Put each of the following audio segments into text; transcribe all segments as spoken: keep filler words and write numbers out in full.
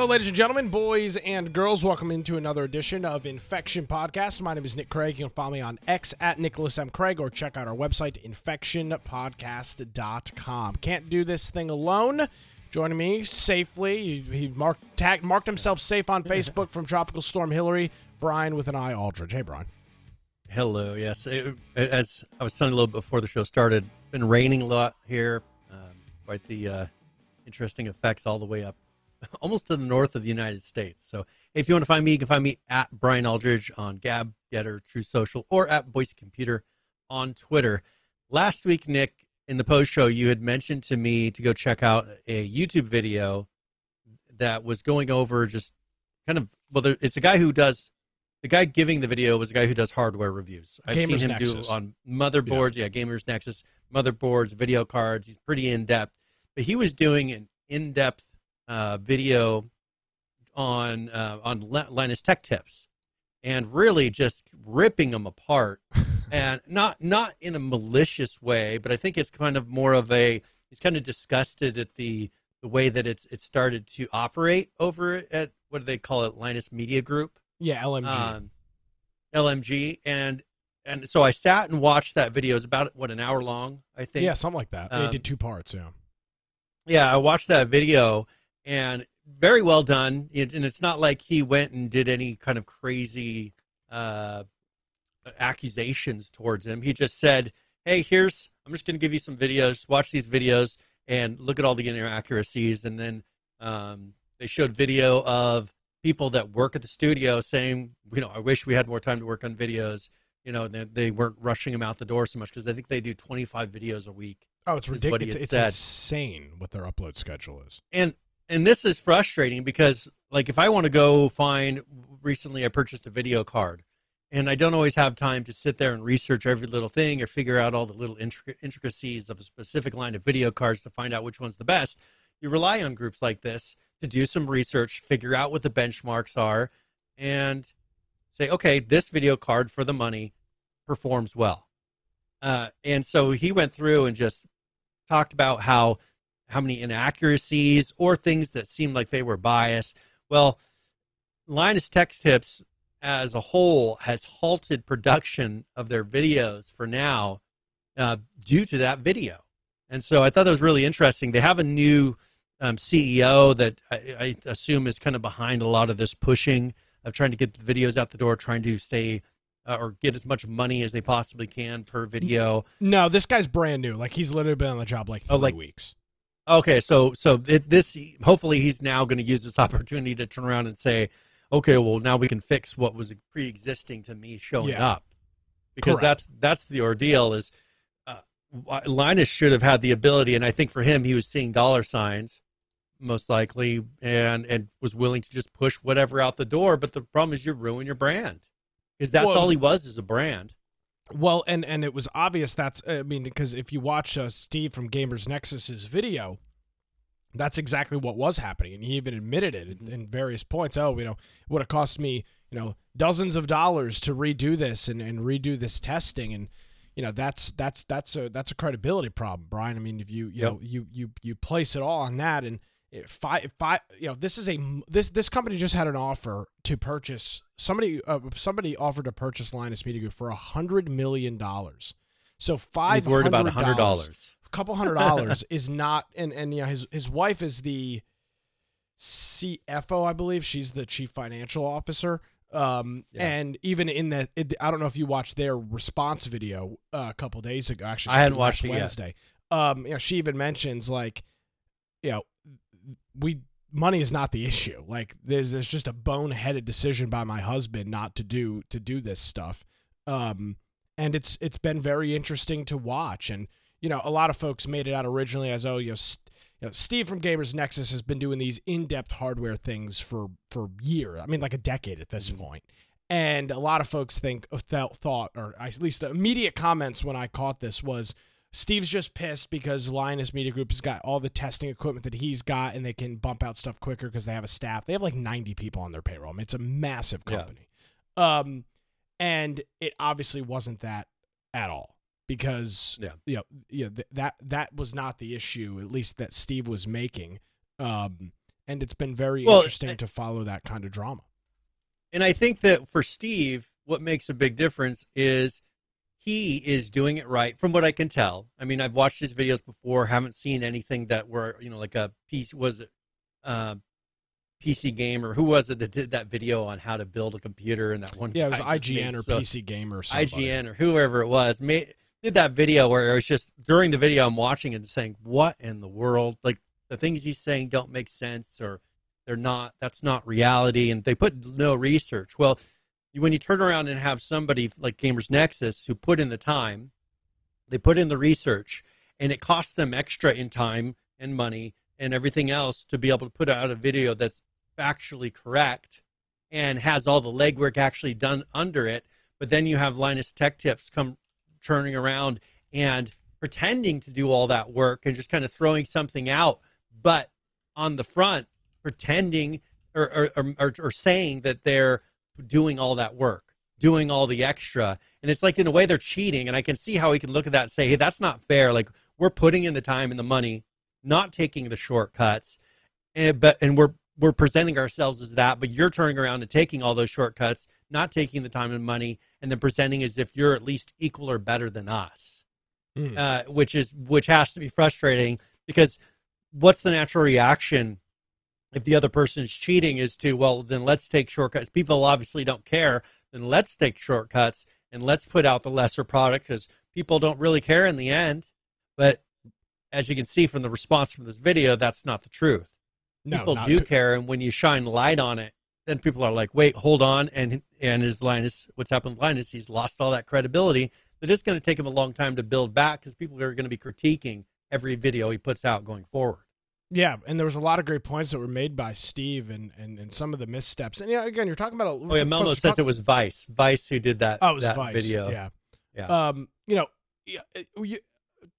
Hello, ladies and gentlemen, boys and girls. Welcome into another edition of Infection Podcast. My name is Nick Craig. You can follow me on X at Nicholas M. Craig or check out our website, Infection Podcast dot com. Can't do this thing alone. Joining me safely, he marked, tagged, marked himself safe on Facebook from Tropical Storm Hillary, Brian with an eye, Aldridge. Hey, Brian. Hello, yes. It, as I was telling you a little before the show started, it's been raining a lot here. Um, quite the uh, interesting effects all the way up almost to the north of the United States. So if you want to find me, you can find me at Brian Aldridge on Gab, Getter, True Social, or at Boise Computer on Twitter. Last week, Nick, in the post show, you had mentioned to me to go check out a YouTube video that was going over just kind of, well, there, it's a guy who does, the guy giving the video was a guy who does hardware reviews. I've Gamers seen him Nexus. do on motherboards, yeah. yeah, Gamers Nexus, motherboards, video cards. He's pretty in-depth. But he was doing an in-depth Uh, video on uh, on Linus Tech Tips, and really just ripping them apart, and not not in a malicious way, but I think it's kind of more of a he's kind of disgusted at the the way that it's it started to operate over at what do they call it Linus Media Group, yeah, L M G, um, L M G, and and so I sat and watched that video. It's about what an hour long, I think, yeah, something like that. Um, they did two parts, yeah, yeah. I watched that video. And very well done. It, and it's not like he went and did any kind of crazy uh, accusations towards him. He just said, hey, here's, I'm just going to give you some videos. Watch these videos and look at all the inaccuracies. And then um, they showed video of people that work at the studio saying, you know, I wish we had more time to work on videos. You know, they, they weren't rushing them out the door so much because I think they do twenty-five videos a week. Oh, it's ridiculous. It's, it's insane what their upload schedule is. And And this is frustrating because, like, if I want to go find, recently I purchased a video card, and I don't always have time to sit there and research every little thing or figure out all the little intric- intricacies of a specific line of video cards to find out which one's the best. You rely on groups like this to do some research, figure out what the benchmarks are, and say, okay, this video card for the money performs well. Uh, and so he went through and just talked about how how many inaccuracies or things that seemed like they were biased. Well, Linus Tech Tips as a whole has halted production of their videos for now uh, due to that video. And so I thought that was really interesting. They have a new um, C E O that I, I assume is kind of behind a lot of this pushing of trying to get the videos out the door, trying to stay Uh, or get as much money as they possibly can per video. No, this guy's brand new. Like, he's literally been on the job like three oh, like, weeks. Okay, so so it, this hopefully he's now going to use this opportunity to turn around and say, okay, well, now we can fix what was pre-existing to me showing yeah. up. Because Correct. that's that's the ordeal is uh, Linus should have had the ability, and I think for him he was seeing dollar signs most likely and, and was willing to just push whatever out the door. But the problem is you ruin your brand. Because that's well, all he was is a brand. Well, and, and it was obvious that's, I mean, because if you watch uh, Steve from Gamers Nexus's video, that's exactly what was happening. And he even admitted it mm-hmm. in, in various points. Oh, you know, it would have cost me, you know, dozens of dollars to redo this and, and redo this testing. And, you know, that's that's that's a that's a credibility problem, Brian. I mean, if you, you yep. know, you, you, you place it all on that and If I, if I, you know, this is a this this company just had an offer to purchase somebody. Uh, somebody offered to purchase Linus Media Group for a hundred million dollars. So five hundred about a hundred dollars, a couple hundred dollars is not. And and you know his his wife is the C F O, I believe. She's the chief financial officer. Um, yeah. And even in the, it, I don't know if you watched their response video uh, a couple days ago. Actually, I hadn't watched it Wednesday. Yet. Um, you know, she even mentions like, you know. We money is not the issue. Like there's there's just a boneheaded decision by my husband not to do to do this stuff, um, and it's it's been very interesting to watch. And you know, a lot of folks made it out originally as oh, you know, st- you know Steve from Gamers Nexus has been doing these in-depth hardware things for for years. I mean, like a decade at this mm-hmm. point. And a lot of folks think th- thought, or at least the immediate comments when I caught this was, Steve's just pissed because Linus Media Group has got all the testing equipment that he's got, and they can bump out stuff quicker because they have a staff. They have like ninety people on their payroll. I mean, it's a massive company. Yeah. Um, and it obviously wasn't that at all because yeah. you know, you know, th- that that was not the issue, at least that Steve was making. Um, And it's been very well, interesting I, to follow that kind of drama. And I think that for Steve, what makes a big difference is he is doing it right, from what I can tell. I mean, I've watched his videos before, haven't seen anything that were, you know, like a piece was it, uh, P C Gamer, who was it that did that video on how to build a computer and that one? Yeah, it was I G N or P C Gamer or somebody. I G N or whoever it was made, did that video where it was just during the video I'm watching and saying, what in the world? Like the things he's saying don't make sense or they're not, that's not reality. And they put no research. Well, when you turn around and have somebody like Gamers Nexus who put in the time, they put in the research and it costs them extra in time and money and everything else to be able to put out a video that's factually correct and has all the legwork actually done under it. But then you have Linus Tech Tips come turning around and pretending to do all that work and just kind of throwing something out, but on the front pretending or or, or, or saying that they're doing all that work, doing all the extra. And it's like, in a way, they're cheating. And I can see how he can look at that and say, hey, that's not fair. Like, we're putting in the time and the money, not taking the shortcuts, and but and we're we're presenting ourselves as that, but you're turning around and taking all those shortcuts, not taking the time and money, and then presenting as if you're at least equal or better than us, mm. uh, which is which has to be frustrating, because what's the natural reaction if the other person's cheating is to, well, then let's take shortcuts. People obviously don't care. Then let's take shortcuts and let's put out the lesser product because people don't really care in the end. But as you can see from the response from this video, that's not the truth. No, people do good. care, and when you shine light on it, then people are like, wait, hold on, and and his Linus, what's happened with Linus, he's lost all that credibility. That it's going to take him a long time to build back because people are going to be critiquing every video he puts out going forward. Yeah, and there was a lot of great points that were made by Steve and and, and some of the missteps. And yeah, again, you're talking about a Oh yeah, Melmo says talk- it was Vice. Vice who did that, oh, it was that Vice. video. Yeah. Yeah. Um, you know, you,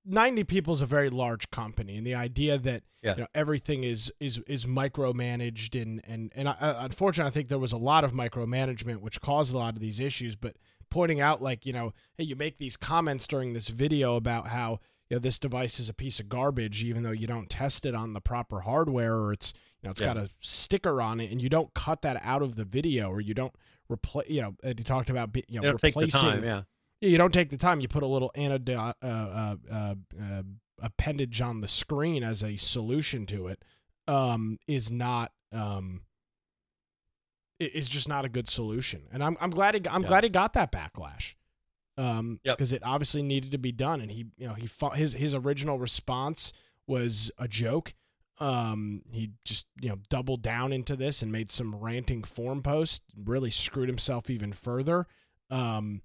ninety people is a very large company, and the idea that yeah. you know, everything is is is micromanaged and and and I, unfortunately, I think there was a lot of micromanagement, which caused a lot of these issues. But pointing out, like, you know, hey, you make these comments during this video about how, you know, this device is a piece of garbage, even though you don't test it on the proper hardware, or it's, you know, it's yeah. got a sticker on it, and you don't cut that out of the video, or you don't replace. You know, you talked about you know you don't replacing. Take the time, yeah. You don't take the time. You put a little anodot, uh, uh, uh, uh, appendage on the screen as a solution to it. Um, is not um, is just not a good solution. And I'm I'm glad he, I'm yeah. glad he got that backlash. Um, because yep. it obviously needed to be done. And he, you know, he fought, his his original response was a joke. Um, he just you know doubled down into this and made some ranting forum posts. Really screwed himself even further. Um.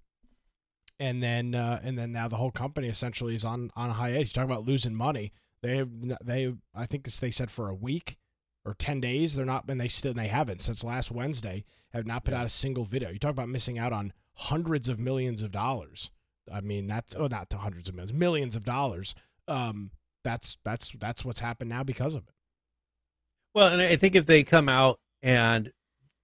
And then, uh, and then now the whole company essentially is on on a hiatus. You talk about losing money. They have, they I think this, they said for a week or ten days they're not, and they still they haven't since last Wednesday have not put yeah. out a single video. You talk about missing out on hundreds of millions of dollars. I mean that's oh not the hundreds of millions, millions of dollars. Um, that's that's that's what's happened now because of it. Well, and I think if they come out and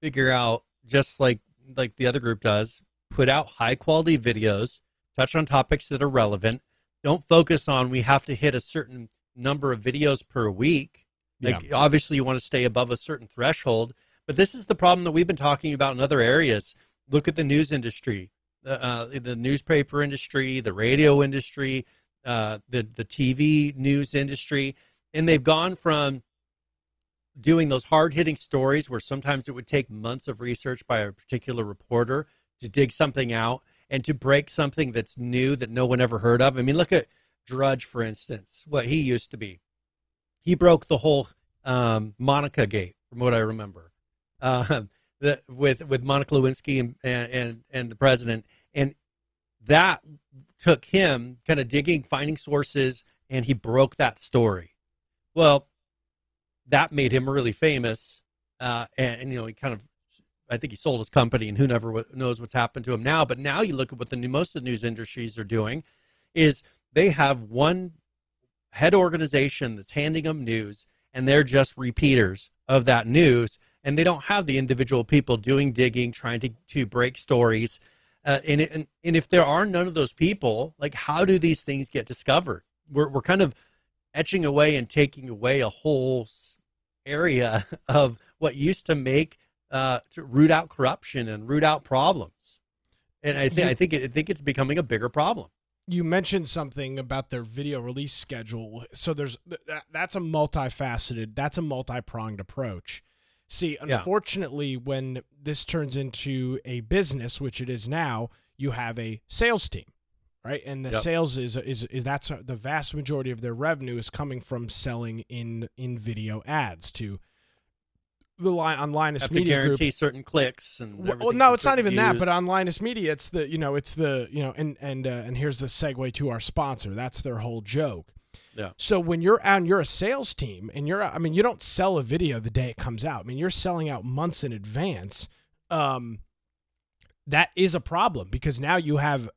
figure out just like like the other group does. Put out high-quality videos, touch on topics that are relevant. Don't focus on we have to hit a certain number of videos per week. Like yeah. Obviously, you want to stay above a certain threshold, but this is the problem that we've been talking about in other areas. Look at the news industry, uh, the newspaper industry, the radio industry, uh, the, the T V news industry, and they've gone from doing those hard-hitting stories where sometimes it would take months of research by a particular reporter to dig something out and to break something that's new that no one ever heard of. I mean, look at Drudge, for instance, what he used to be. He broke the whole um, Monica gate, from what I remember, uh, the, with with Monica Lewinsky and, and and the president. And that took him kind of digging, finding sources, and he broke that story. Well, that made him really famous, uh, and, and, you know, he kind of, I think he sold his company, and who never knows what's happened to him now. But now you look at what the new, most of the news industries are doing is they have one head organization that's handing them news, and they're just repeaters of that news. And they don't have the individual people doing digging, trying to, to break stories. Uh, and, and, and if there are none of those people, like, how do these things get discovered? We're, we're kind of etching away and taking away a whole area of what used to make uh, to root out corruption and root out problems. And I, th- you, I think it, I think it's becoming a bigger problem. You mentioned something about their video release schedule. So there's that, that's a multifaceted, that's a multi-pronged approach. See, unfortunately, yeah. when this turns into a business, which it is now, you have a sales team, right? And the yep. sales is, is is that's the vast majority of their revenue is coming from selling in in video ads to the line on Linus Media Group. Have to guarantee certain clicks and everything. Well, no, it's not even that, but on Linus Media, it's the you know, it's the you know, and and uh, and here's the segue to our sponsor. That's their whole joke. Yeah. So when you're out and you're a sales team and you're, I mean, you don't sell a video the day it comes out. I mean, you're selling out months in advance. Um, that is a problem because now you have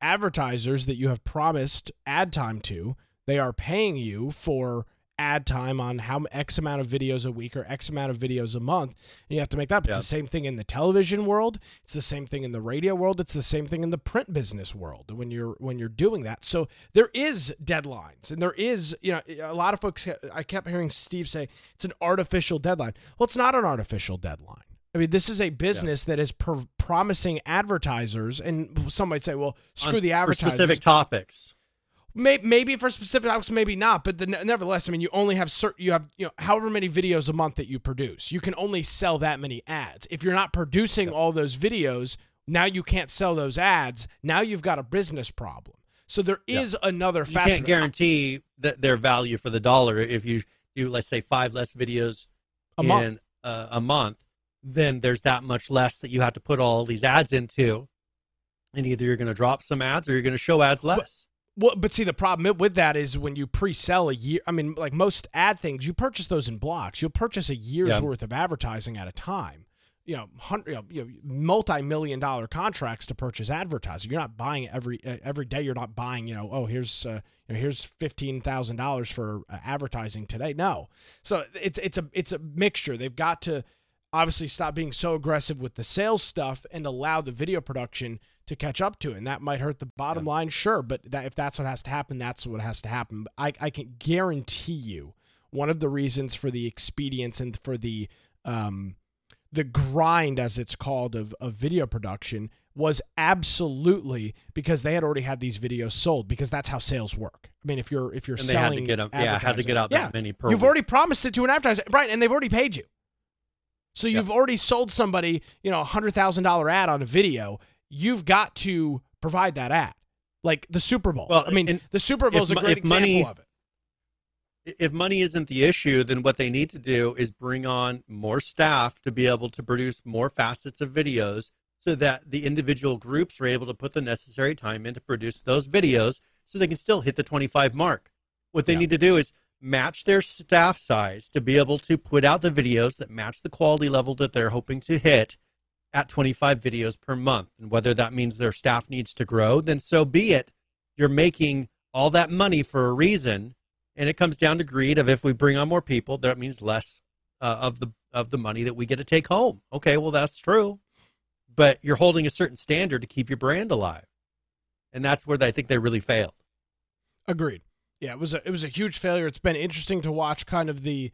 advertisers that you have promised ad time to. They are paying you for ad time on how X amount of videos a week or X amount of videos a month. And you have to make that up. It's yeah. the same thing in the television world. It's the same thing in the radio world. It's the same thing in the print business world when you're, when you're doing that. So there is deadlines and there is, you know, a lot of folks, I kept hearing Steve say it's an artificial deadline. Well, it's not an artificial deadline. I mean, this is a business yeah. that is pr- promising advertisers, and some might say, well, screw on, the advertisers. For specific topics. Maybe for specific topics, maybe not, but the, nevertheless, I mean, you only have certain, you have, you know, however many videos a month that you produce, you can only sell that many ads. If you're not producing all those videos, now you can't sell those ads. Now you've got a business problem. So there is yeah. another facet. You can't guarantee that their value for the dollar. If you do, let's say, five less videos a in month. Uh, a month, then there's that much less that you have to put all these ads into. And either you're going to drop some ads or you're going to show ads less. But, Well, but see, the problem with that is when you pre-sell a year, I mean, like most ad things, you purchase those in blocks. You'll purchase a year's yeah. worth of advertising at a time. You know, hundred, you know, multi-million dollar contracts to purchase advertising. You're not buying every uh, every day. You're not buying, you know, oh, here's uh, you know, here's fifteen thousand dollars for uh, advertising today. No, so it's it's a it's a mixture. They've got to obviously stop being so aggressive with the sales stuff and allow the video production to catch up to it. And that might hurt the bottom yeah. line, sure, but that, if that's what has to happen, that's what has to happen. But I, I can guarantee you one of the reasons for the expedience and for the um, the grind, as it's called, of, of video production was absolutely because they had already had these videos sold, because that's how sales work. I mean, if you're if you're and selling, they had to get up, yeah, had to get out that yeah, many per. You've week. already promised it to an advertiser, Brian, and they've already paid you. So you've yep. already sold somebody, you know, a one hundred thousand dollars ad on a video. You've got to provide that ad. Like the Super Bowl. Well, I mean, the Super Bowl is a great example money, of it. If money isn't the issue, then what they need to do is bring on more staff to be able to produce more facets of videos so that the individual groups are able to put the necessary time in to produce those videos so they can still hit the twenty-five mark. What they yeah. need to do is match their staff size to be able to put out the videos that match the quality level that they're hoping to hit at twenty-five videos per month. And whether that means their staff needs to grow, then so be it. You're making all that money for a reason, and it comes down to greed of if we bring on more people, that means less uh, of the of the money that we get to take home. Okay, well, that's true, but you're holding a certain standard to keep your brand alive, and that's where I think they really failed. Agreed. Yeah, it was a, it was a huge failure. It's been interesting to watch kind of the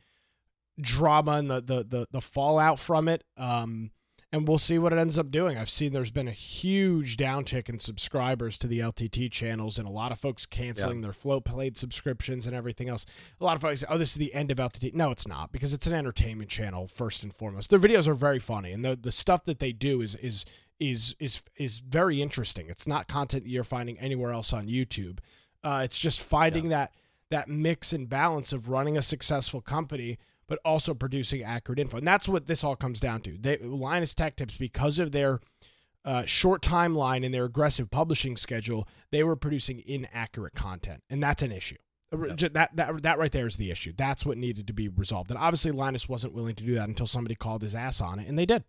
drama and the the the, the fallout from it, um, and we'll see what it ends up doing. I've seen there's been a huge downtick in subscribers to the L T T channels, and a lot of folks canceling yeah. their float plate subscriptions and everything else. A lot of folks say, oh, this is the end of L T T. No, it's not, because it's an entertainment channel first and foremost. Their videos are very funny, and the the stuff that they do is is is is is very interesting. It's not content that you're finding anywhere else on YouTube. Uh, it's just finding yeah. that that mix and balance of running a successful company, but also producing accurate info. And that's what this all comes down to. They, Linus Tech Tips, because of their uh, short timeline and their aggressive publishing schedule, they were producing inaccurate content. And that's an issue. Yeah. That, that, that right there is the issue. That's what needed to be resolved. And obviously Linus wasn't willing to do that until somebody called his ass on it, and they did.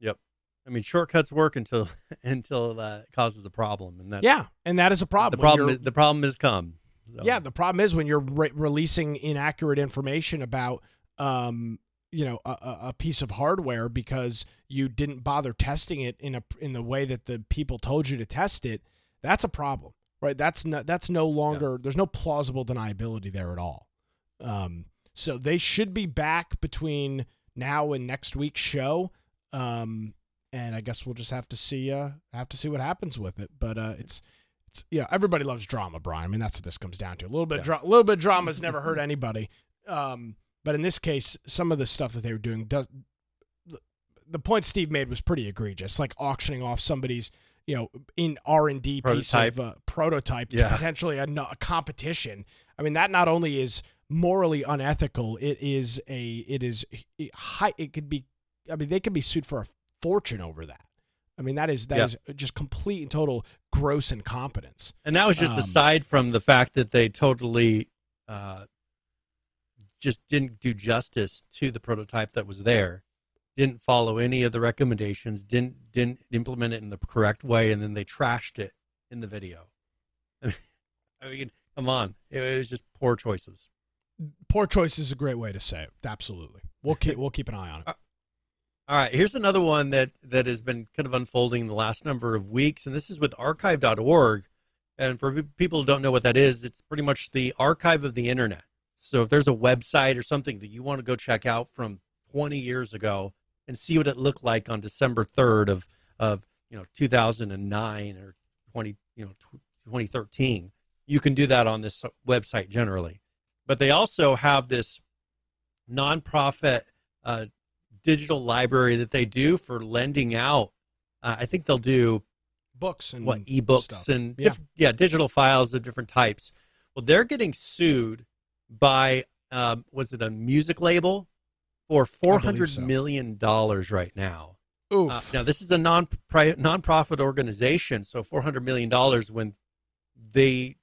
Yep. I mean, shortcuts work until until uh, it causes a problem, and that yeah, and that is a problem. The problem is, the problem has come. So. Yeah, the problem is when you're re- releasing inaccurate information about um, you know a, a piece of hardware because you didn't bother testing it in a in the way that the people told you to test it. That's a problem, right? That's no, that's no longer yeah. there's no plausible deniability there at all. Um, So they should be back between now and next week's show. Um, and I guess we'll just have to see, uh, have to see what happens with it. But uh, it's, it's, you know, everybody loves drama, Brian. I mean, that's what this comes down to. A little bit, yeah. dra- a little bit of drama's never hurt anybody. Um, but in this case, some of the stuff that they were doing does. The point Steve made was pretty egregious, like auctioning off somebody's, you know, in R and D piece of uh, prototype yeah. to potentially a, a competition. I mean, that not only is morally unethical, it is a, it is it high. It could be, I mean, they could be sued for a fortune over that. I mean, that is that yeah. is just complete and total gross incompetence. And that was just um, aside from the fact that they totally uh, just didn't do justice to the prototype that was there. Didn't follow any of the recommendations, didn't didn't implement it in the correct way, and then they trashed it in the video. I mean, I mean come on. It, it was just poor choices. Poor choice is a great way to say it. Absolutely. We'll keep, we'll keep an eye on it. All right. Here's another one that, that has been kind of unfolding the last number of weeks, and this is with archive dot org. And for people who don't know what that is, it's pretty much the archive of the internet. So if there's a website or something that you want to go check out from twenty years ago, and see what it looked like on December third of, of you know, two thousand nine or twenty you know twenty thirteen. You can do that on this website generally, but they also have this nonprofit uh, digital library that they do for lending out. Uh, I think they'll do books and what ebooks stuff. and yeah. Diff- yeah, digital files of different types. Well, they're getting sued by um, was it a music label? For four hundred so. million dollars right now. Oof. Uh, now this is a non non-profit organization, so four hundred million dollars when they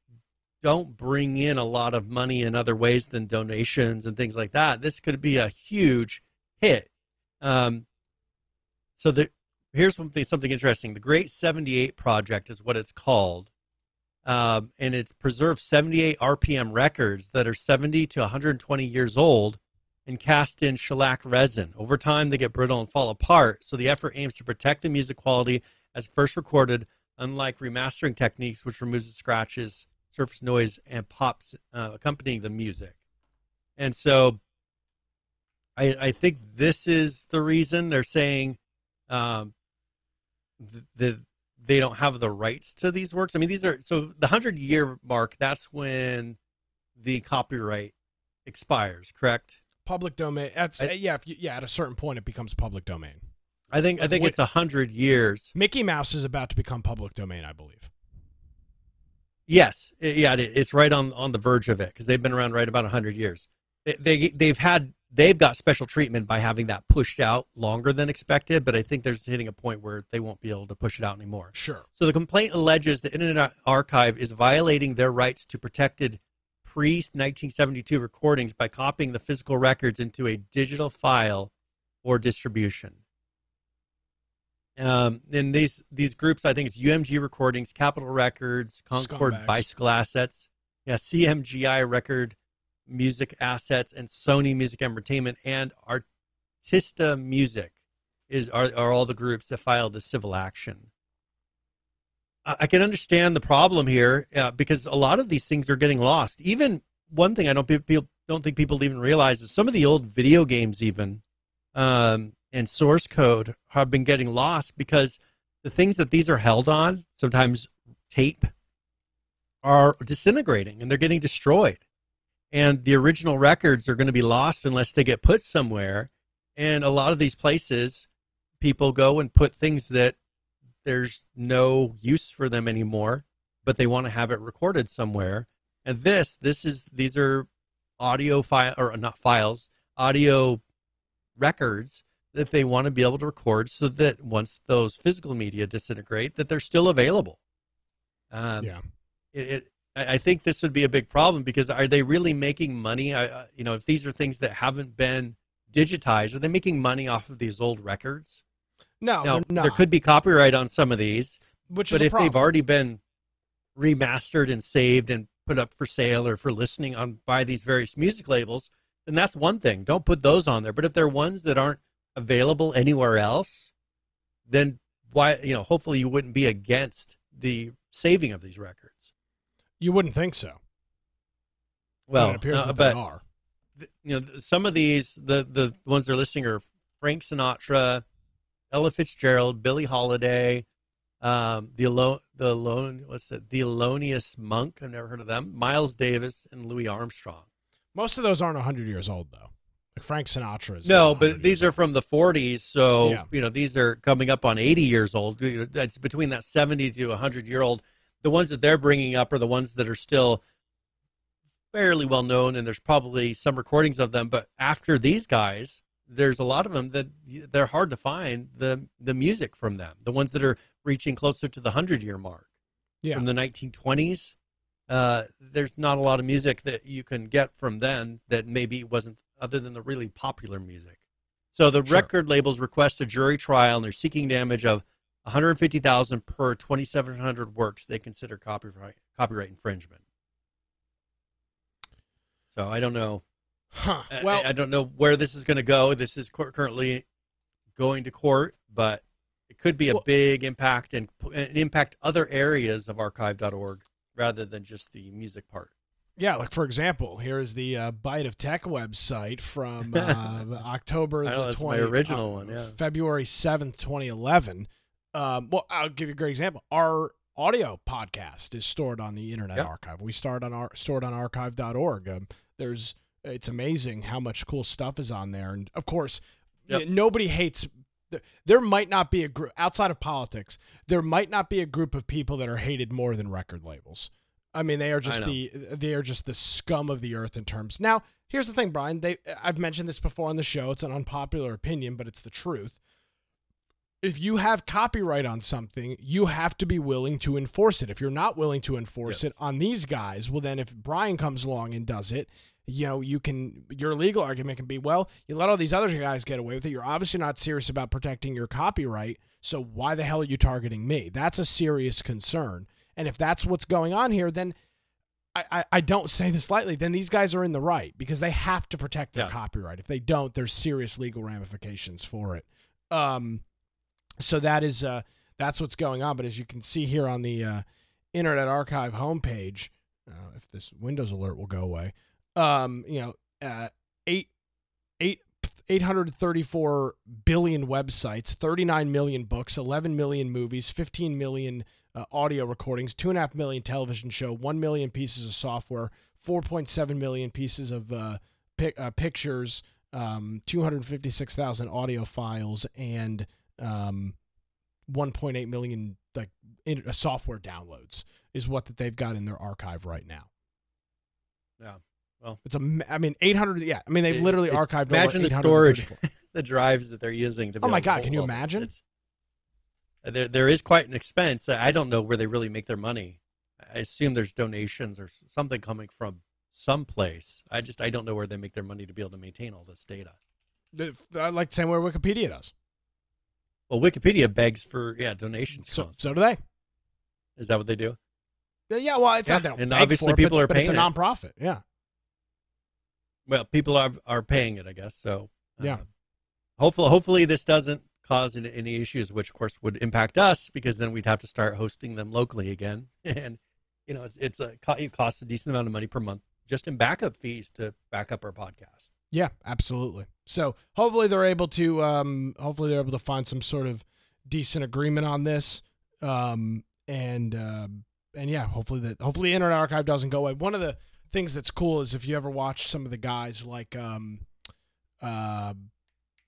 don't bring in a lot of money in other ways than donations and things like that. This could be a huge hit. Um, so the, here's something something interesting. The Great seventy-eight Project is what it's called, um, and it's preserved seventy-eight R P M records that are seventy to one hundred twenty years old. And cast in shellac resin. Over time, they get brittle and fall apart, so the effort aims to protect the music quality as first recorded, unlike remastering techniques, which removes the scratches, surface noise, and pops uh, accompanying the music. And so I, I think this is the reason they're saying um, th- the, they don't have the rights to these works. I mean, these are, so the one hundred-year mark, that's when the copyright expires, correct? Public domain. That's I, yeah, if you, yeah. At a certain point, it becomes public domain. I think. I think Wait, it's a hundred years. Mickey Mouse is about to become public domain, I believe. Yes, it, yeah, it, it's right on, on the verge of it because they've been around right about a hundred years. They, they they've had they've got special treatment by having that pushed out longer than expected, but I think they're just hitting a point where they won't be able to push it out anymore. Sure. So the complaint alleges the Internet Archive is violating their rights to protected pre nineteen seventy-two recordings by copying the physical records into a digital file or distribution. Um, and these these groups, I think it's U M G Recordings, Capitol Records, Concord Bicycle Assets, yeah, C M G I Record, Music Assets, and Sony Music Entertainment, and Artista Music is are, are all the groups that filed the civil action. I can understand the problem here uh, because a lot of these things are getting lost. Even one thing I don't people don't think people even realize is some of the old video games even um, and source code have been getting lost because the things that these are held on, sometimes tape, are disintegrating and they're getting destroyed. And the original records are going to be lost unless they get put somewhere. And a lot of these places, people go and put things that there's no use for them anymore, but they want to have it recorded somewhere. And this, this is, these are audio file or not files, audio records that they want to be able to record so that once those physical media disintegrate, that they're still available. Um, yeah. It, it, I think this would be a big problem because are they really making money? I, you know, if these are things that haven't been digitized, are they making money off of these old records? No, now, not. There could be copyright on some of these, which but is a if problem. They've already been remastered and saved and put up for sale or for listening on by these various music labels, then that's one thing. Don't put those on there. But if they're ones that aren't available anywhere else, then why? You know, hopefully you wouldn't be against the saving of these records. You wouldn't think so. Well, well it appears uh, that but, they are. you know, some of these, the, the ones they're listing are Frank Sinatra, Ella Fitzgerald, Billie Holiday, um, the Elo- the Alone, what's that? Thelonious Monk. I've never heard of them. Miles Davis and Louis Armstrong. Most of those aren't one hundred years old, though. Like Frank Sinatra's. No, but these are old. From the forties, so yeah. You know, these are coming up on eighty years old. That's between that seventy to one hundred year old. The ones that they're bringing up are the ones that are still fairly well known, and there's probably some recordings of them. But after these guys, there's a lot of them that they're hard to find the the music from them. The ones that are reaching closer to the hundred year mark, yeah, from the nineteen twenties. Uh, there's not a lot of music that you can get from then that maybe wasn't, other than the really popular music. So the sure. record labels request a jury trial, and they're seeking damage of one hundred fifty thousand dollars per twenty-seven hundred works they consider copyright copyright infringement. So I don't know. Huh. Well, I, I don't know where this is going to go. This is cor- currently going to court, but it could be a well, big impact and, and impact other areas of archive dot org rather than just the music part. Yeah, like, for example, here is the uh, Bite of Tech website from uh, October know, the twentieth. My original uh, one, yeah. February seventh, twenty eleven. Um, well, I'll give you a great example. Our audio podcast is stored on the Internet yep. Archive. We start on our stored on archive dot org. Um, there's it's amazing how much cool stuff is on there, and of course, yep. nobody hates. There might not be a group outside of politics. There might not be a group of people that are hated more than record labels. I mean, they are just the they are just the scum of the earth in terms. Now, here's the thing, Brian. They I've mentioned this before on the show. It's an unpopular opinion, but it's the truth. If you have copyright on something, you have to be willing to enforce it. If you're not willing to enforce yes. it on these guys, well, then if Brian comes along and does it, you know, you can your legal argument can be, well, you let all these other guys get away with it. You're obviously not serious about protecting your copyright, so why the hell are you targeting me? That's a serious concern. And if that's what's going on here, then I, I, I don't say this lightly, then these guys are in the right because they have to protect their yeah. copyright. If they don't, there's serious legal ramifications for it. Um, so that is uh, that's what's going on. But as you can see here on the uh, Internet Archive homepage, uh, if this Windows alert will go away, um, you know, uh, eight eight. eight hundred thirty-four billion websites, thirty-nine million books, eleven million movies, fifteen million uh, audio recordings, two point five million television show, one million pieces of software, four point seven million pieces of uh, pic- uh, pictures, um, two hundred fifty-six thousand audio files, and um, one point eight million like in, uh, software downloads is what that they've got in their archive right now. Yeah. Well, it's a, I mean, eight hundred. Yeah. I mean, they've it, literally archived. Imagine over the storage, the drives that they're using. To be oh my God. Can you imagine? It's, there, there is quite an expense. I don't know where they really make their money. I assume there's donations or something coming from someplace. I just, I don't know where they make their money to be able to maintain all this data. I like the same way Wikipedia does. Well, Wikipedia begs for, yeah, donations. So, so do they. Is that what they do? Yeah. Well, it's yeah, not that. And obviously for, people but, are but paying. It's a nonprofit. It. Yeah. Well, people are are paying it, I guess. So uh, yeah, hopefully, hopefully this doesn't cause any, any issues, which of course would impact us because then we'd have to start hosting them locally again. And you know, it's it's a it costs a decent amount of money per month just in backup fees to back up our podcast. Yeah, absolutely. So hopefully they're able to um hopefully they're able to find some sort of decent agreement on this. Um and uh, and yeah, hopefully that hopefully Internet Archive doesn't go away. One of the things that's cool is if you ever watch some of the guys like um, uh,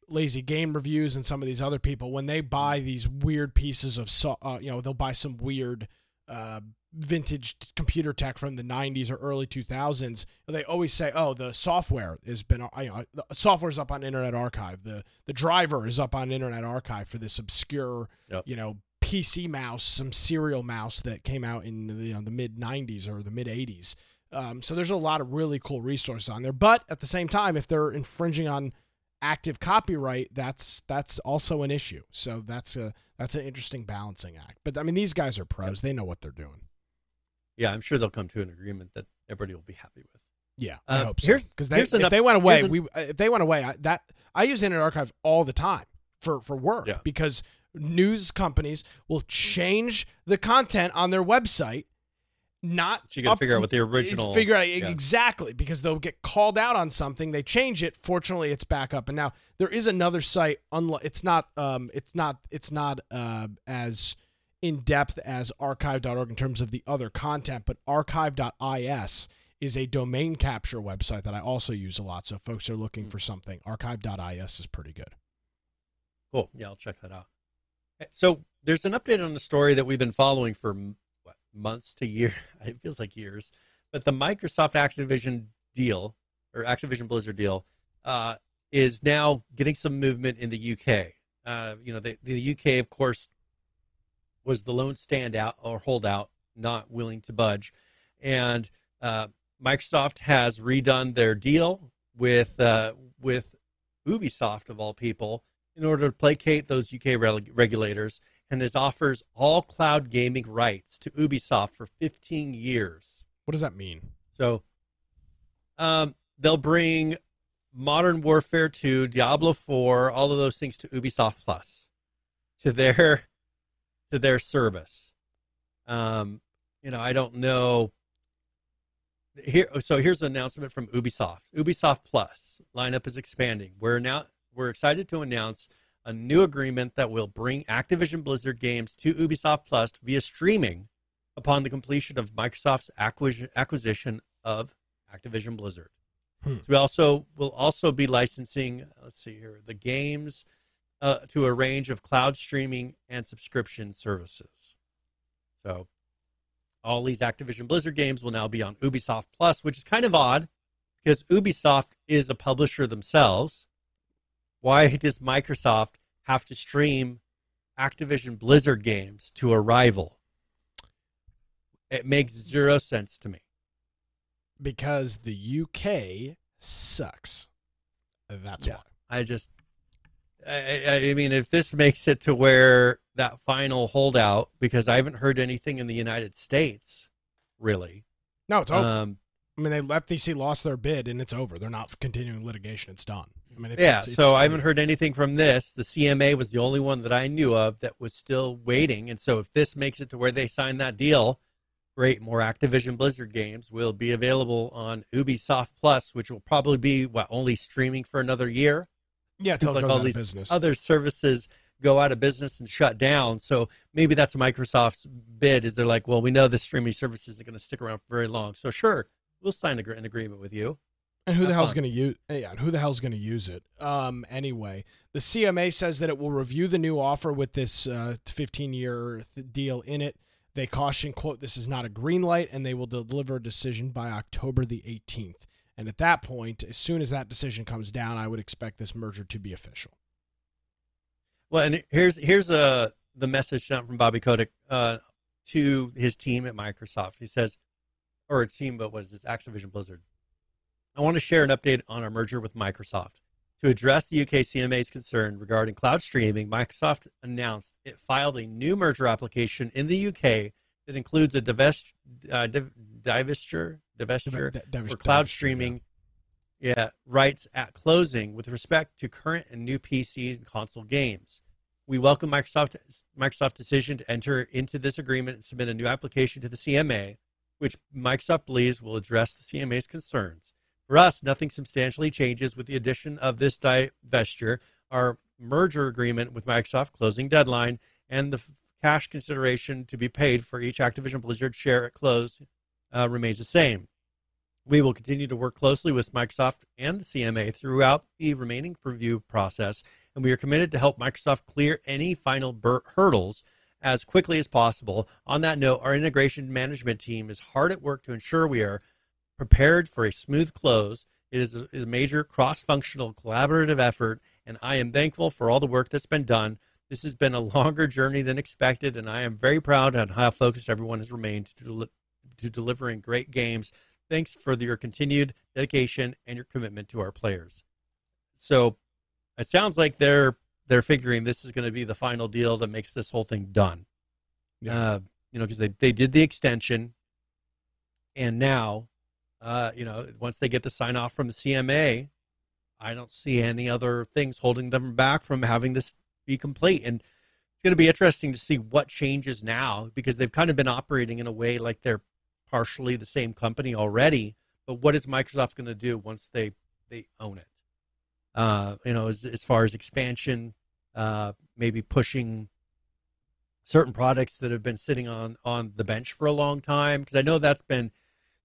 Lazy Game Reviews and some of these other people, when they buy these weird pieces of, so- uh, you know, they'll buy some weird uh, vintage computer tech from the nineties or early two thousands. They always say, oh, the software has been, you know, the software's up on Internet Archive. The, the driver is up on Internet Archive for this obscure, yep. you know, P C mouse, some serial mouse that came out in the, you know, the mid nineties or the mid eighties. Um, so there's a lot of really cool resources on there, but at the same time, if they're infringing on active copyright, that's, that's also an issue. So that's a, that's an interesting balancing act, but I mean, these guys are pros. Yep. They know what they're doing. Yeah. I'm sure they'll come to an agreement that everybody will be happy with. Yeah. I um, hope so. Cause they, if an, they went away, an, we, if they went away, I, that I use Internet Archive all the time for, for work yeah. because news companies will change the content on their website not so you got to figure out what the original figure out yeah. exactly, because they'll get called out on something, they change it. Fortunately, it's back up, and now there is another site. Unlike it's not, um, it's not, it's not uh, as in depth as archive dot org in terms of the other content, but archive dot is is a domain capture website that I also use a lot. So if folks are looking mm-hmm. for something, archive dot is is pretty good. Cool. Yeah, I'll check that out. So there's an update on the story that we've been following for what, months to years. It feels like years. But the Microsoft Activision deal, or Activision Blizzard deal, uh, is now getting some movement in the U K. Uh, you know, the, the U K, of course, was the lone standout or holdout, not willing to budge. And uh, Microsoft has redone their deal with uh, with Ubisoft, of all people, in order to placate those U K reg- regulators, and it offers all cloud gaming rights to Ubisoft for fifteen years. What does that mean? So um, they'll bring Modern Warfare two, Diablo four, all of those things to Ubisoft Plus, to their to their service. Um, you know, I don't know. Here, so here's an announcement from Ubisoft. Ubisoft Plus lineup is expanding. We're now. We're excited to announce a new agreement that will bring Activision Blizzard games to Ubisoft Plus via streaming upon the completion of Microsoft's acquisition of Activision Blizzard. Hmm. So we also will also be licensing, let's see here, the games uh, to a range of cloud streaming and subscription services. So all these Activision Blizzard games will now be on Ubisoft Plus, which is kind of odd because Ubisoft is a publisher themselves. Why does Microsoft have to stream Activision Blizzard games to a rival? It makes zero sense to me. Because the U K sucks. That's yeah, why. I just, I, I mean, if this makes it to where that final holdout, because I haven't heard anything in the United States, really. No, it's over. Um, I mean, they F T C lost their bid, and it's over. They're not continuing litigation. It's done. I mean, it's, yeah, it's, it's, so I haven't heard anything from this. The C M A was the only one that I knew of that was still waiting. And so if this makes it to where they sign that deal, great, more Activision Blizzard games will be available on Ubisoft Plus, which will probably be, what, only streaming for another year? Yeah, until like all these business. Other services go out of business and shut down. So maybe that's Microsoft's bid, is they're like, well, we know the streaming service isn't going to stick around for very long. So sure, we'll sign an agreement with you. And who the hell's going to use? Yeah, and who the hell's going to use it? Um, anyway, the C M A says that it will review the new offer with this uh, fifteen-year th- deal in it. They caution, "quote This is not a green light," and they will deliver a decision by October the eighteenth. And at that point, as soon as that decision comes down, I would expect this merger to be official. Well, and here's here's uh, the message down from Bobby Kotick uh, to his team at Microsoft. He says, or it seemed, but was this Activision Blizzard? I want to share an update on our merger with Microsoft. To address the U K C M A's concern regarding cloud streaming, Microsoft announced it filed a new merger application in the U K that includes a divest, uh, div, divestiture, divestiture div- div- for cloud div- streaming yeah. Yeah, rights at closing with respect to current and new P Cs and console games. We welcome Microsoft Microsoft's decision to enter into this agreement and submit a new application to the C M A, which Microsoft believes will address the C M A's concerns. For us, nothing substantially changes with the addition of this divestiture, our merger agreement with Microsoft closing deadline, and the f- cash consideration to be paid for each Activision Blizzard share at close uh, remains the same. We will continue to work closely with Microsoft and the C M A throughout the remaining review process, and we are committed to help Microsoft clear any final bur- hurdles as quickly as possible. On that note, our integration management team is hard at work to ensure we are prepared for a smooth close. It is a, is a major cross-functional collaborative effort, and I am thankful for all the work that's been done. This has been a longer journey than expected, and I am very proud on how focused everyone has remained to, del- to delivering great games. Thanks for the, your continued dedication and your commitment to our players. So it sounds like they're they're figuring this is going to be the final deal that makes this whole thing done. Yeah. Uh, you know, because they, they did the extension, and now... Uh, you know, once they get the sign off from the C M A, I don't see any other things holding them back from having this be complete. And it's going to be interesting to see what changes now, because they've kind of been operating in a way like they're partially the same company already, but what is Microsoft going to do once they, they own it? Uh, you know, as, as far as expansion, uh, maybe pushing certain products that have been sitting on, on the bench for a long time. Because I know that's been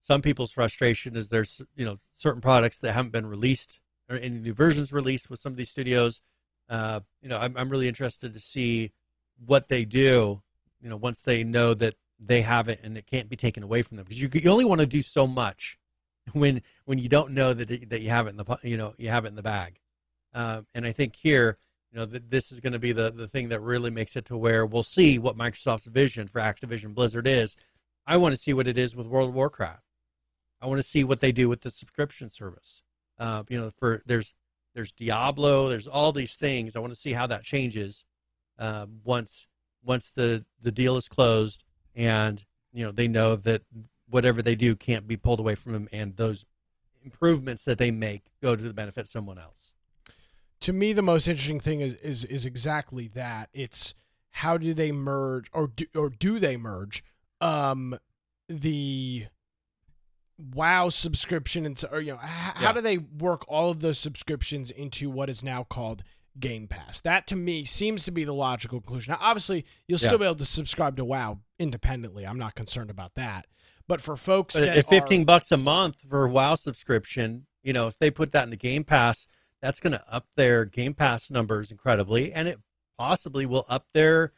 some people's frustration, is there's, you know, certain products that haven't been released or any new versions released with some of these studios. Uh, you know, I'm, I'm really interested to see what they do, you know, once they know that they have it and it can't be taken away from them. Because you, you only want to do so much when when you don't know that it, that you have it in the, you know, you have it in the bag. Uh, and I think here, you know, th- this is going to be the, the thing that really makes it to where we'll see what Microsoft's vision for Activision Blizzard is. I want to see what it is with World of Warcraft. I want to see what they do with the subscription service. Uh, you know, for there's there's Diablo, there's all these things. I want to see how that changes uh, once once the, the deal is closed, and you know they know that whatever they do can't be pulled away from them, and those improvements that they make go to the benefit of someone else. To me, the most interesting thing is is is exactly that. It's how do they merge, or do, or do they merge um, the WoW subscription, and or, you know, how yeah. do they work all of those subscriptions into what is now called Game Pass? That to me seems to be the logical conclusion. Now, obviously, you'll yeah. still be able to subscribe to WoW independently. I'm not concerned about that. But for folks but that at fifteen are, bucks a month for a WoW subscription, you know, if they put that in the Game Pass, that's going to up their Game Pass numbers incredibly, and it possibly will up their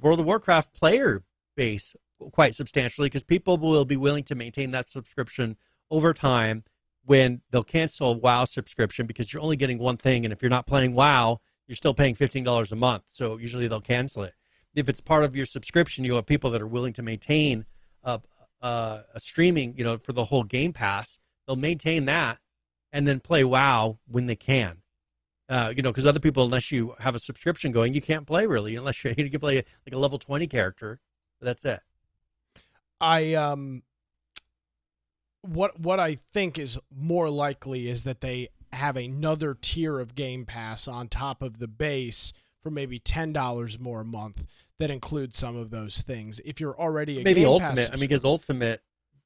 World of Warcraft player base quite substantially, because people will be willing to maintain that subscription over time when they'll cancel a WoW subscription, because you're only getting one thing, and if you're not playing WoW, you're still paying fifteen dollars a month, so usually they'll cancel it. If it's part of your subscription, you'll have people that are willing to maintain a Uh, a streaming, you know, for the whole Game Pass. They'll maintain that and then play WoW when they can. Uh, you know, because other people, unless you have a subscription going, you can't play really, unless you, you can play like a level twenty character. But that's it. I, um, what, what I think is more likely is that they have another tier of Game Pass on top of the base for maybe ten dollars more a month that includes some of those things. If you're already a maybe Game Ultimate, Pass I mean, because Ultimate,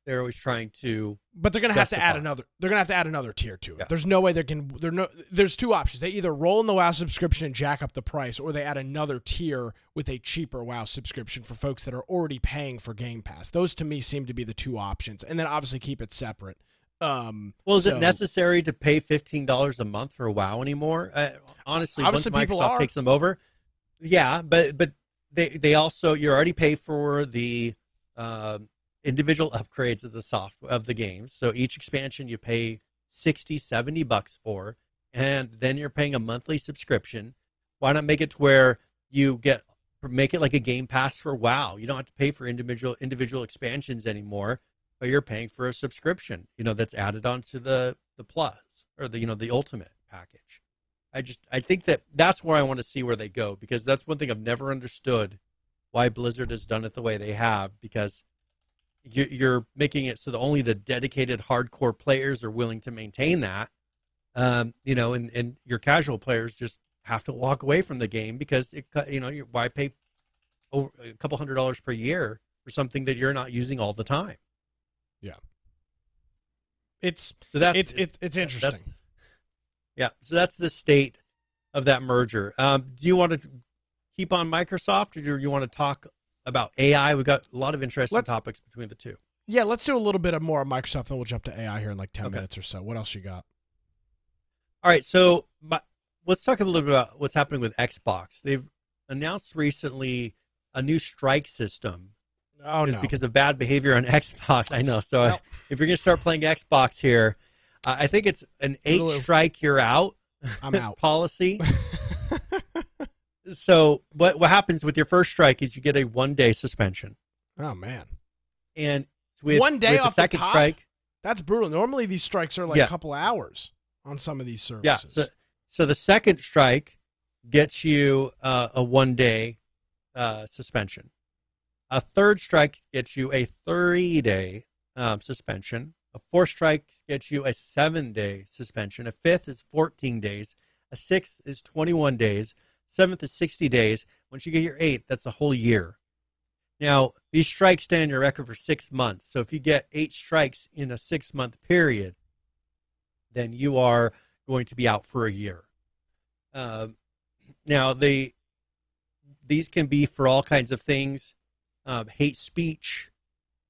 they're always trying to, but they're going to have to add another. They're going to have to add another tier to it. Yeah. There's no way they can. There no. There's two options. They either roll in the WoW subscription and jack up the price, or they add another tier with a cheaper WoW subscription for folks that are already paying for Game Pass. Those to me seem to be the two options, and then obviously keep it separate. Um, well, is so, it necessary to pay fifteen dollars a month for WoW anymore? Uh, honestly, once Microsoft are. takes them over, yeah, but but. They they also, you already pay for the uh, individual upgrades of the soft of the games. So each expansion you pay sixty, seventy bucks for, and then you're paying a monthly subscription. Why not make it to where you get, make it like a Game Pass for WoW? You don't have to pay for individual individual expansions anymore, but you're paying for a subscription, you know, that's added on to the, the Plus, or the, you know, the Ultimate package. I just, I think that that's where I want to see where they go, because that's one thing I've never understood, why Blizzard has done it the way they have, because you're making it so that only the dedicated hardcore players are willing to maintain that, um, you know, and, and your casual players just have to walk away from the game, because, it, you know, why pay over a couple hundred dollars per year for something that you're not using all the time? Yeah. It's, so that's, it's, it's, it's interesting. That's, Yeah, so that's the state of that merger. Um, do you want to keep on Microsoft, or do you want to talk about A I? We've got a lot of interesting let's, topics between the two. Yeah, let's do a little bit of more on Microsoft, then we'll jump to A I here in like ten okay. minutes or so. What else you got? All right, so my, let's talk a little bit about what's happening with Xbox. They've announced recently a new strike system. Oh, no. Because of bad behavior on Xbox. I know, so well, if you're going to start playing Xbox here, Uh, I think it's an eight Ooh. strike, you're out. I'm out policy. So what what happens with your first strike is you get a one day suspension. Oh man! And with one day with off the second the top? strike, that's brutal. Normally these strikes are like yeah. a couple hours on some of these services. Yeah. So, so the second strike gets you uh, a one day uh, suspension. A third strike gets you a three day um, suspension. A fourth strike gets you a seven-day suspension. A fifth is fourteen days. A sixth is twenty-one days. Seventh is sixty days. Once you get your eighth, that's a whole year. Now, these strikes stand in your record for six months. So if you get eight strikes in a six-month period, then you are going to be out for a year. Uh, now, they, these can be for all kinds of things. Um, hate speech,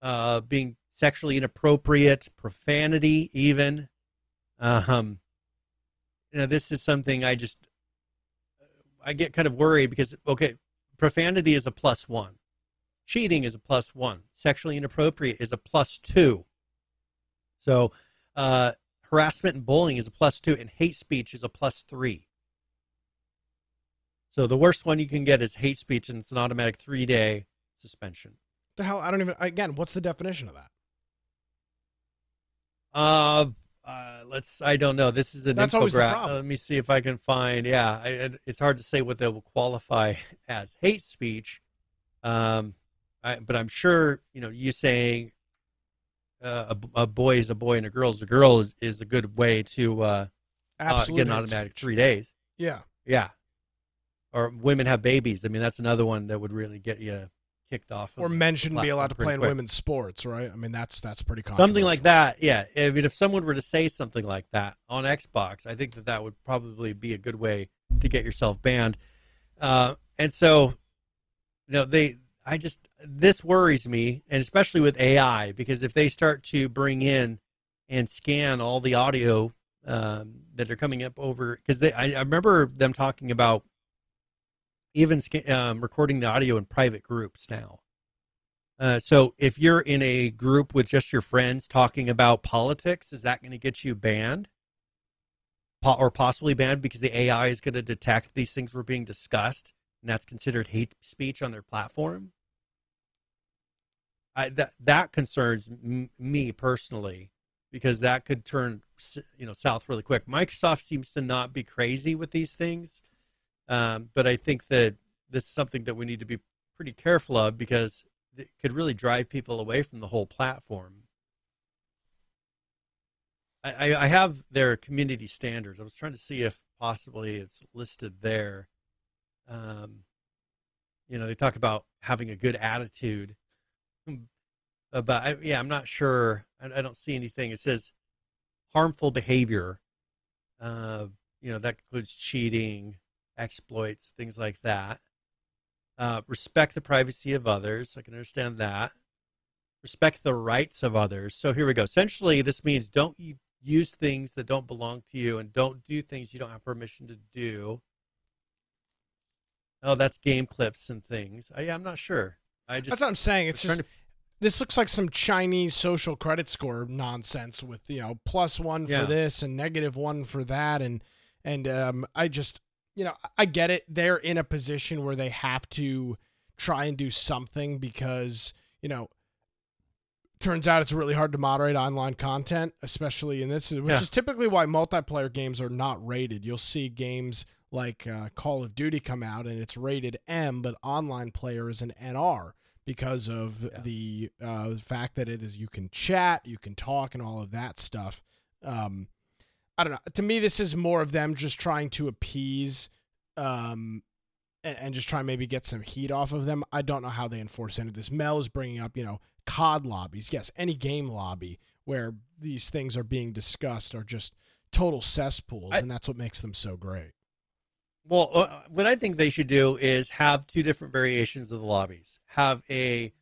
uh, being sexually inappropriate, profanity even. Um, you know, this is something I just, I get kind of worried because, okay, profanity is a plus one. Cheating is a plus one. Sexually inappropriate is a plus two. So uh, harassment and bullying is a plus two, and hate speech is a plus three. So the worst one you can get is hate speech, and it's an automatic three-day suspension. The hell? I don't even, again, what's the definition of that? Uh, uh let's, I don't know. This is an That's infographic. Uh, let me see if I can find, yeah, I, it's hard to say what they will qualify as hate speech. Um, I, but I'm sure, you know, you saying uh, a, a boy is a boy and a girl is a girl is, is a good way to uh, uh, get an automatic three days. Yeah. Yeah. Or women have babies. I mean, that's another one that would really get you kicked off. Or men shouldn't be allowed to play in women's sports, right? I mean, that's that's pretty controversial. Something like that, yeah. I mean, if someone were to say something like that on Xbox, I think that that would probably be a good way to get yourself banned. Uh, and so, you know, they... I just, this worries me, and especially with A I, because if they start to bring in and scan all the audio um, that are coming up over, because I, I remember them talking about even um, recording the audio in private groups now. Uh, so if you're in a group with just your friends talking about politics, is that going to get you banned? Po- or possibly banned because the A I is going to detect these things were being discussed, and that's considered hate speech on their platform? I, that that concerns m- me personally, because that could turn, you know, south really quick. Microsoft seems to not be crazy with these things, um, but I think that this is something that we need to be pretty careful of, because it could really drive people away from the whole platform. I, I, I have their community standards. I was trying to see if possibly it's listed there. Um, you know, they talk about having a good attitude, but yeah, I'm not sure. I, I don't see anything. It says harmful behavior. Uh, you know, that includes cheating, exploits, things like that. Uh, respect the privacy of others. I can understand that. Respect the rights of others. So here we go. Essentially, this means don't use things that don't belong to you, and don't do things you don't have permission to do. Oh, that's game clips and things. I, I'm not sure. I just, that's what I'm saying. It's just to... this looks like some Chinese social credit score nonsense with, you know, plus one yeah. for this and negative one for that. And and um, I just, you know, I get it. They're in a position where they have to try and do something because, you know, turns out it's really hard to moderate online content, especially in this, which yeah. is typically why multiplayer games are not rated. You'll see games like uh, Call of Duty come out and it's rated M, but online player is an N R because of yeah. the uh, fact that it is, you can chat, you can talk, and all of that stuff. Um, I don't know. To me, this is more of them just trying to appease um, and, and just try and maybe get some heat off of them. I don't know how they enforce any of this. Mel is bringing up, you know, C O D lobbies. Yes, any game lobby where these things are being discussed are just total cesspools, I- and that's what makes them so great. Well, what I think they should do is have two different variations of the lobbies. Have a,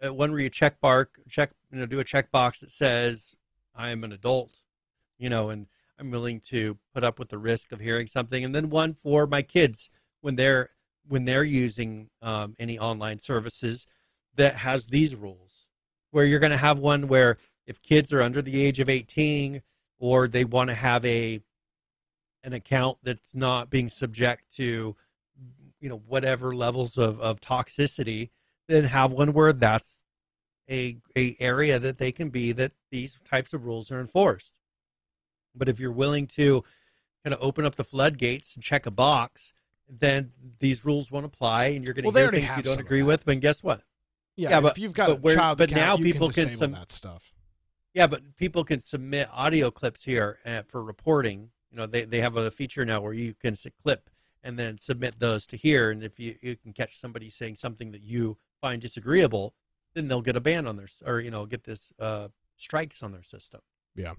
a one where you check bark, check, you know, do a checkbox that says, I am an adult, you know, and I'm willing to put up with the risk of hearing something. And then one for my kids when they're, when they're using um, any online services that has these rules, where you're going to have one where if kids are under the age of eighteen or they want to have a, an account that's not being subject to, you know, whatever levels of, of toxicity, then have one where that's a, a area that they can be, that these types of rules are enforced. But if you're willing to kind of open up the floodgates and check a box, then these rules won't apply, and you're going to well, hear things you don't agree with. But guess what? Yeah, yeah if but, you've got but a where, child but account, now you people can, can sum- that stuff. Yeah, but people can submit audio clips here uh, for reporting. You know, they, they have a feature now where you can clip and then submit those to here. And if you, you can catch somebody saying something that you find disagreeable, then they'll get a ban on their, or, you know, get this uh, strikes on their system. Yeah.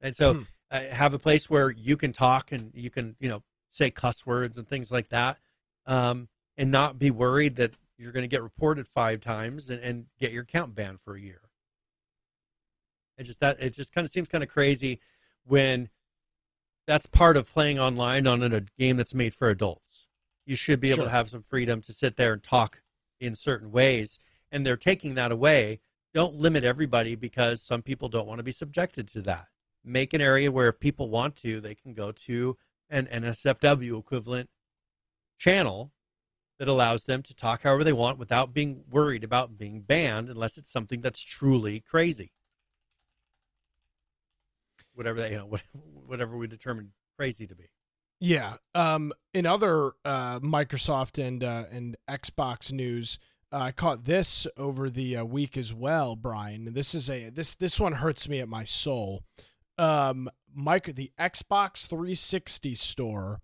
And so mm. uh, have a place where you can talk and you can, you know, say cuss words and things like that, um, and not be worried that you're going to get reported five times and, and get your account banned for a year. It just that it just kind of seems kind of crazy when that's part of playing online on a game that's made for adults. You should be able sure. to have some freedom to sit there and talk in certain ways, and they're taking that away. Don't limit everybody because some people don't want to be subjected to that. Make an area where if people want to, they can go to an N S F W equivalent channel that allows them to talk however they want without being worried about being banned, unless it's something that's truly crazy. Whatever they, you know, whatever we determine crazy to be. Yeah. Um, in other uh, Microsoft and uh, and Xbox news, uh, I caught this over the uh, week as well, Brian. This is a this this one hurts me at my soul. Um, Mike, the Xbox three sixty store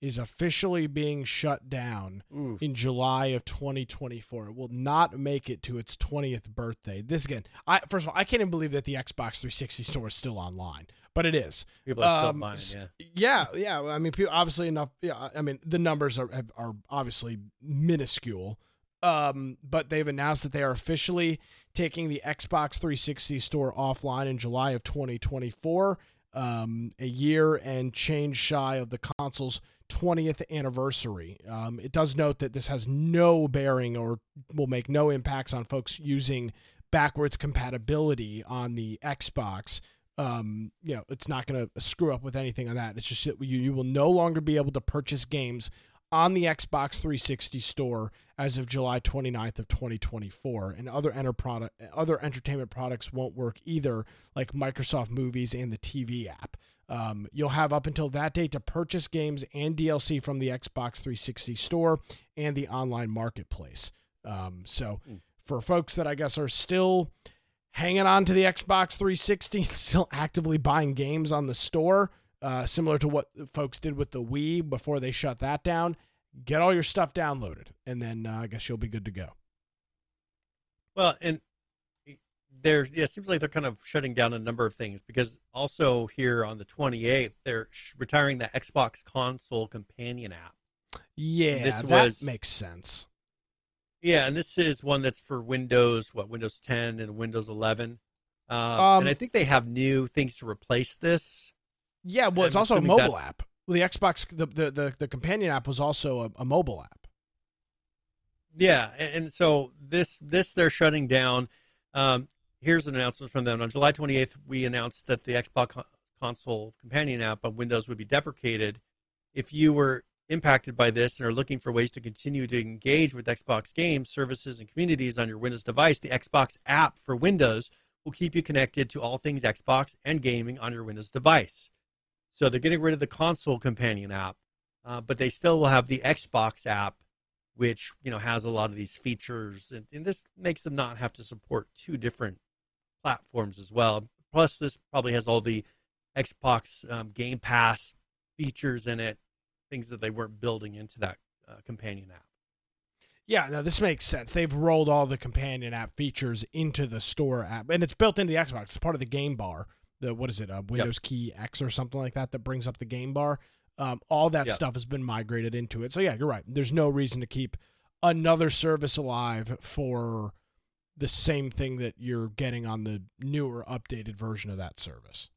is officially being shut down Oof. in July of twenty twenty-four. It will not make it to its twentieth birthday. This again, I first of all, I can't even believe that the Xbox three sixty store is still online, but it is. People are um, still buying, yeah. Yeah, yeah. I mean, people, obviously enough. Yeah, I mean, the numbers are are obviously minuscule, um, but they've announced that they are officially taking the Xbox three sixty store offline in July of twenty twenty-four. Um, a year and change shy of the console's twentieth anniversary. Um, it does note that this has no bearing or will make no impacts on folks using backwards compatibility on the Xbox. Um, you know, it's not going to screw up with anything on that. It's just that you, you will no longer be able to purchase games on the Xbox three sixty store as of July twenty-ninth of twenty twenty-four, and other enter product, other entertainment products won't work either, like Microsoft Movies and the T V app. Um, you'll have up until that date to purchase games and D L C from the Xbox three sixty store and the online marketplace. Um, so mm. for folks that I guess are still hanging on to the Xbox three sixty, still actively buying games on the store, uh, similar to what folks did with the Wii before they shut that down, get all your stuff downloaded, and then uh, I guess you'll be good to go. Well, and there, yeah, it seems like they're kind of shutting down a number of things, because also here on the twenty-eighth, they're retiring the Xbox console companion app. Yeah, this that was, makes sense. Yeah, and this is one that's for Windows, what, Windows ten and Windows eleven. Um, um, and I think they have new things to replace this. Yeah, well, it's I'm also a mobile app. Well, the Xbox, the, the, the, the companion app was also a, a mobile app. Yeah, and, and so this this they're shutting down. Um, here's an announcement from them. On July twenty-eighth, we announced that the Xbox console companion app on Windows would be deprecated. If you were impacted by this and are looking for ways to continue to engage with Xbox games, services, and communities on your Windows device, the Xbox app for Windows will keep you connected to all things Xbox and gaming on your Windows device. So they're getting rid of the console companion app, uh, but they still will have the Xbox app, which, you know, has a lot of these features. And, and this makes them not have to support two different platforms as well. Plus, this probably has all the Xbox um, Game Pass features in it, things that they weren't building into that uh, companion app. Yeah, no, this makes sense. They've rolled all the companion app features into the store app, and it's built into the Xbox. It's part of the game bar. The, what is it, uh, Windows yep. Key X or something like that that brings up the game bar. Um, all that yep. stuff has been migrated into it. So, yeah, you're right. There's no reason to keep another service alive for the same thing that you're getting on the newer, updated version of that service.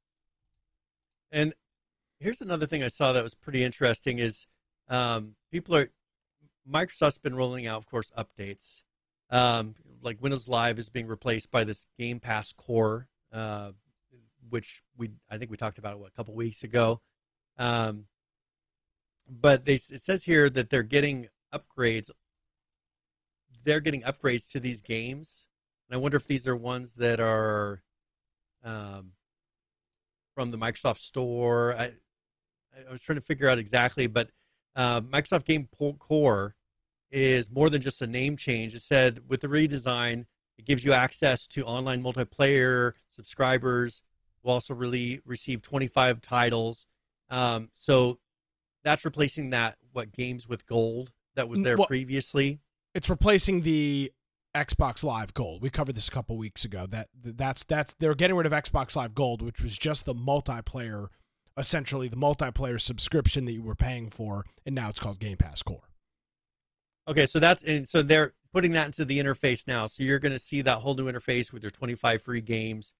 And here's another thing I saw that was pretty interesting is um, people are – Microsoft's been rolling out, of course, updates. Um, like Windows Live is being replaced by this Game Pass Core uh which we I think we talked about what, a couple weeks ago. Um, but they, it says here that they're getting upgrades. They're getting upgrades to these games. And I wonder if these are ones that are um, from the Microsoft Store. I, I was trying to figure out exactly, but uh, Microsoft Game Core is more than just a name change. It said with the redesign, it gives you access to online multiplayer subscribers. We'll also really receive twenty-five titles. Um, so that's replacing that, what, games with gold that was there well, previously. It's replacing the Xbox Live Gold. We covered this a couple weeks ago. That that's that's they're getting rid of Xbox Live Gold, which was just the multiplayer, essentially the multiplayer subscription that you were paying for, and now it's called Game Pass Core. Okay, so that's and so they're putting that into the interface now. So you're going to see that whole new interface with your twenty-five free games,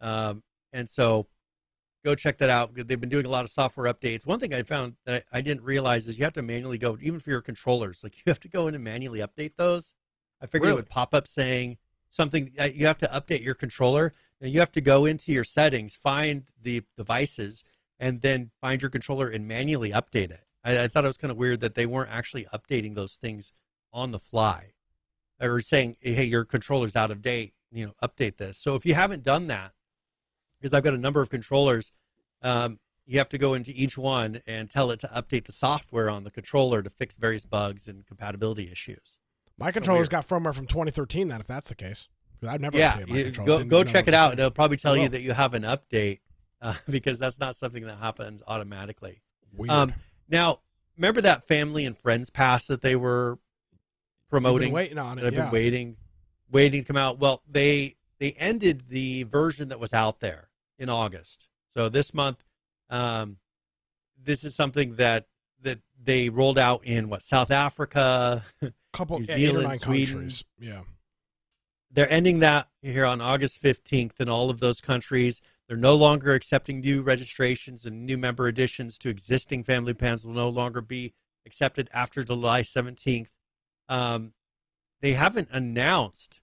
um, and so go check that out. They've been doing a lot of software updates. One thing I found that I, I didn't realize is you have to manually go, even for your controllers. Like you have to go in and manually update those. I figured really? It would pop up saying something. You have to update your controller. And you have to go into your settings, find the devices, and then find your controller and manually update it. I, I thought it was kind of weird that they weren't actually updating those things on the fly. Or saying, hey, your controller's out of date, you know, update this. So if you haven't done that, because I've got a number of controllers, um, you have to go into each one and tell it to update the software on the controller to fix various bugs and compatibility issues. My controller's got firmware from twenty thirteen, then, if that's the case. I've never yeah, updated my controller. Go, go check it out. It'll probably tell you that you have an update uh, because that's not something that happens automatically. Weird. Um, now, remember that family and friends pass that they were promoting? I've been waiting on it, I've yeah. been waiting, waiting to come out. Well, they, they ended the version that was out there in August. So this month, um, this is something that, that they rolled out in, what, South Africa, couple New Zealand, Sweden. Countries. Yeah. They're ending that here on August fifteenth in all of those countries. They're no longer accepting new registrations, and new member additions to existing family plans will no longer be accepted after July seventeenth. Um, they haven't announced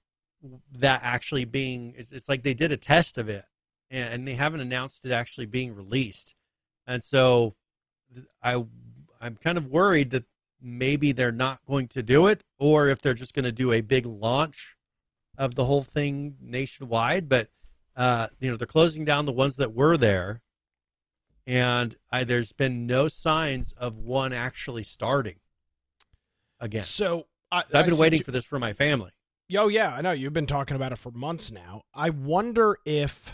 that actually being, it's, it's like they did a test of it and, and they haven't announced it actually being released. And so I, I'm kind of worried that maybe they're not going to do it, or if they're just going to do a big launch of the whole thing nationwide. But, uh, you know, they're closing down the ones that were there, and I, there's been no signs of one actually starting again. So, I, so I've been I waiting you, for this for my family. Oh, yeah, I know. You've been talking about it for months now. I wonder if...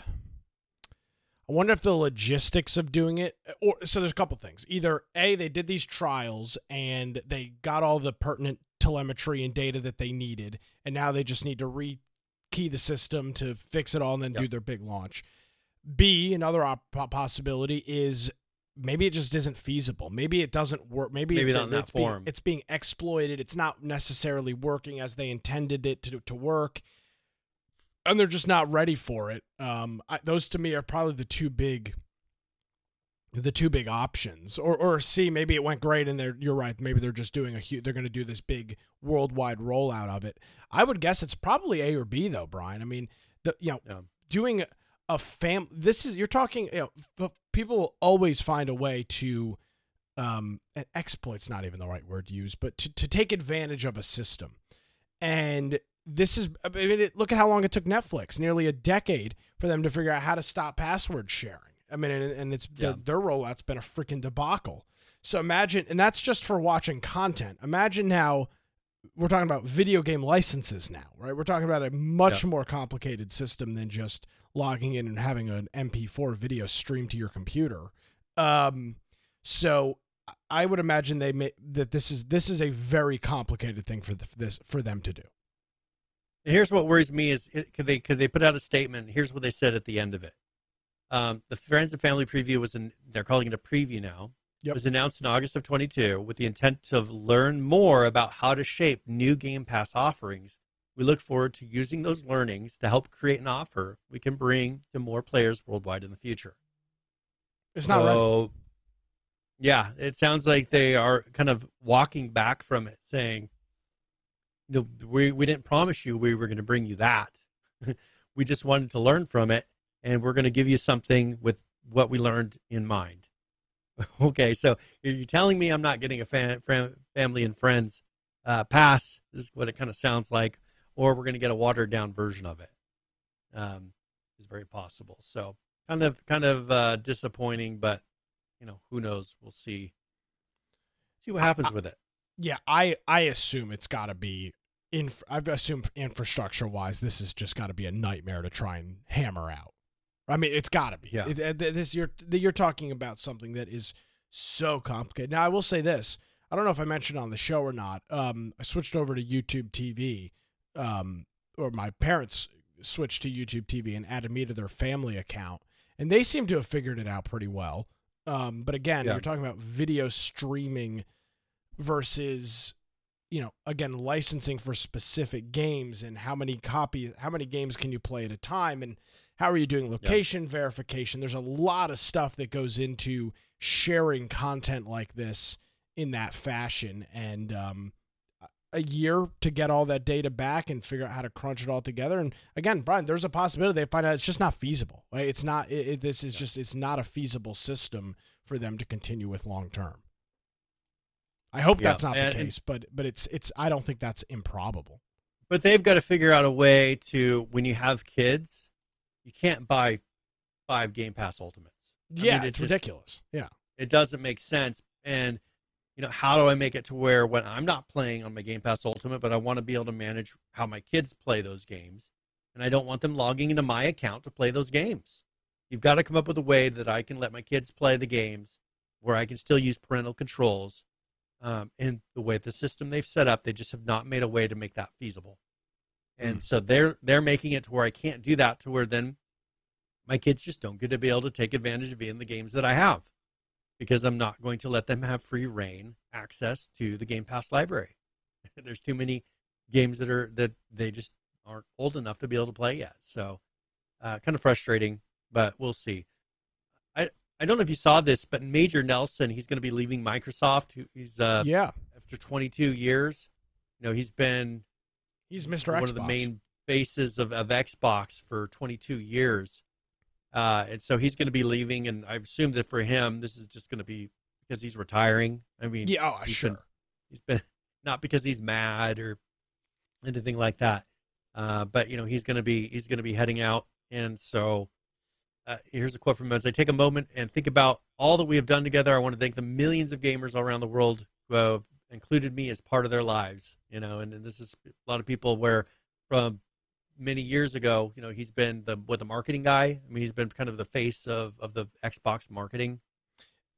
I wonder if the logistics of doing it, or so there's a couple things. Either A, they did these trials and they got all the pertinent telemetry and data that they needed, and now they just need to re-key the system to fix it all and then yep. do their big launch. B, another op- possibility is maybe it just isn't feasible. Maybe it doesn't work. Maybe, maybe it, not it, it's, being, it's being exploited. It's not necessarily working as they intended it to to work. And they're just not ready for it. Um, I, those to me are probably the two big, the two big options. Or, or C, maybe it went great, and they're you're right. Maybe they're just doing a huge. They're going to do this big worldwide rollout of it. I would guess it's probably A or B, though, Brian. I mean, the you know, yeah. doing a fam. This is you're talking. You know, people will always find a way to, um, and exploit's not even the right word to use, but to to take advantage of a system, and. This is, I mean, it, look at how long it took Netflix, nearly a decade for them to figure out how to stop password sharing. I mean, and, and it's yeah. their, their rollout's been a freaking debacle. So imagine, and that's just for watching content. Imagine now we're talking about video game licenses now, right? We're talking about a much yeah. more complicated system than just logging in and having an M P four video streamed to your computer. Um, so I would imagine they may, that this is, this is a very complicated thing for the, this, for them to do. Here's what worries me is could they could they put out a statement? Here's what they said at the end of it. Um, the Friends and Family Preview was in, they're calling it a preview now. Yep. It was announced in August of twenty-two with the intent to learn more about how to shape new Game Pass offerings. We look forward to using those learnings to help create an offer we can bring to more players worldwide in the future. It's not so, right. Yeah, it sounds like they are kind of walking back from it, saying, No, we, we didn't promise you we were going to bring you that. We just wanted to learn from it, and we're going to give you something with what we learned in mind. Okay, so you're telling me I'm not getting a fan, fam, family and friends uh, pass, is what it kind of sounds like, or we're going to get a watered-down version of it. Um, it's very possible. So kind of kind of uh, disappointing, but, you know, who knows? We'll see. See what happens with it. Yeah, I, I assume it's got to be, inf- I assume infrastructure-wise, this has just got to be a nightmare to try and hammer out. I mean, it's got to be. Yeah. It, this you're, you're talking about something that is so complicated. Now, I will say this. I don't know if I mentioned on the show or not. Um, I switched over to YouTube T V, um, or my parents switched to YouTube T V and added me to their family account, and they seem to have figured it out pretty well. Um, but again, yeah. you're talking about video streaming versus, you know, again, licensing for specific games and how many copies, how many games can you play at a time, and how are you doing location yeah. verification? There's a lot of stuff that goes into sharing content like this in that fashion, and um, a year to get all that data back and figure out how to crunch it all together. And again, Brian, there's a possibility they find out it's just not feasible. Right? It's not. It, it, this is yeah. just. It's not a feasible system for them to continue with long term. I hope yeah. that's not and, the case, but but it's it's. I don't think that's improbable. But they've got to figure out a way to, when you have kids, you can't buy five Game Pass Ultimates. Yeah, I mean, it's, it's just ridiculous. Yeah, it doesn't make sense. And you know, how do I make it to where when I'm not playing on my Game Pass Ultimate, but I want to be able to manage how my kids play those games, and I don't want them logging into my account to play those games? You've got to come up with a way that I can let my kids play the games where I can still use parental controls. Um, and the way the system they've set up, they just have not made a way to make that feasible. And mm. so they're they're making it to where I can't do that, to where then my kids just don't get to be able to take advantage of being the games that I have, because I'm not going to let them have free reign access to the Game Pass library. There's too many games that are that they just aren't old enough to be able to play yet. So uh, kind of frustrating, but we'll see. I I don't know if you saw this, but Major Nelson, he's going to be leaving Microsoft. He's uh, yeah. after twenty-two years. You know, he's been he's Mister One Xbox. Of the main faces of, of Xbox for twenty-two years. Uh, and so he's going to be leaving, and I assume that for him, this is just going to be because he's retiring. I mean, yeah, oh, he's sure. Been, he's been not because he's mad or anything like that. Uh, but you know, he's going to be he's going to be heading out, and so uh, here's a quote from him: "As I take a moment and think about all that we have done together, I want to thank the millions of gamers all around the world who have included me as part of their lives." You know, and, and this is a lot of people where from. Many years ago, you know, he's been the with the marketing guy. I mean, he's been kind of the face of, of the Xbox marketing.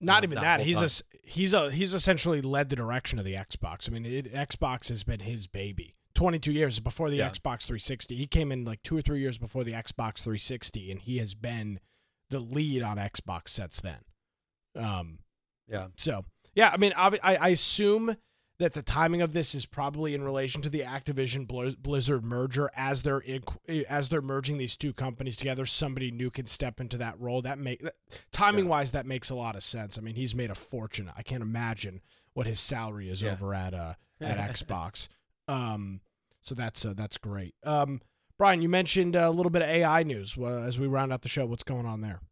Not you know, even that. that. He's time. a he's a he's essentially led the direction of the Xbox. I mean, it, Xbox has been his baby. twenty-two years before the yeah. Xbox three sixty. He came in like two or three years before the Xbox three sixty, and he has been the lead on Xbox since then. Um, yeah. So yeah, I mean, I I assume that the timing of this is probably in relation to the Activision Blizzard merger. As they're as they're merging these two companies together, somebody new can step into that role. That make timing yeah. wise, that makes a lot of sense. I mean, he's made a fortune. I can't imagine what his salary is yeah. over at uh, at Xbox. Um, so that's uh, that's great. Um, Brian, you mentioned a little bit of A I news uh, as we round out the show. What's going on there?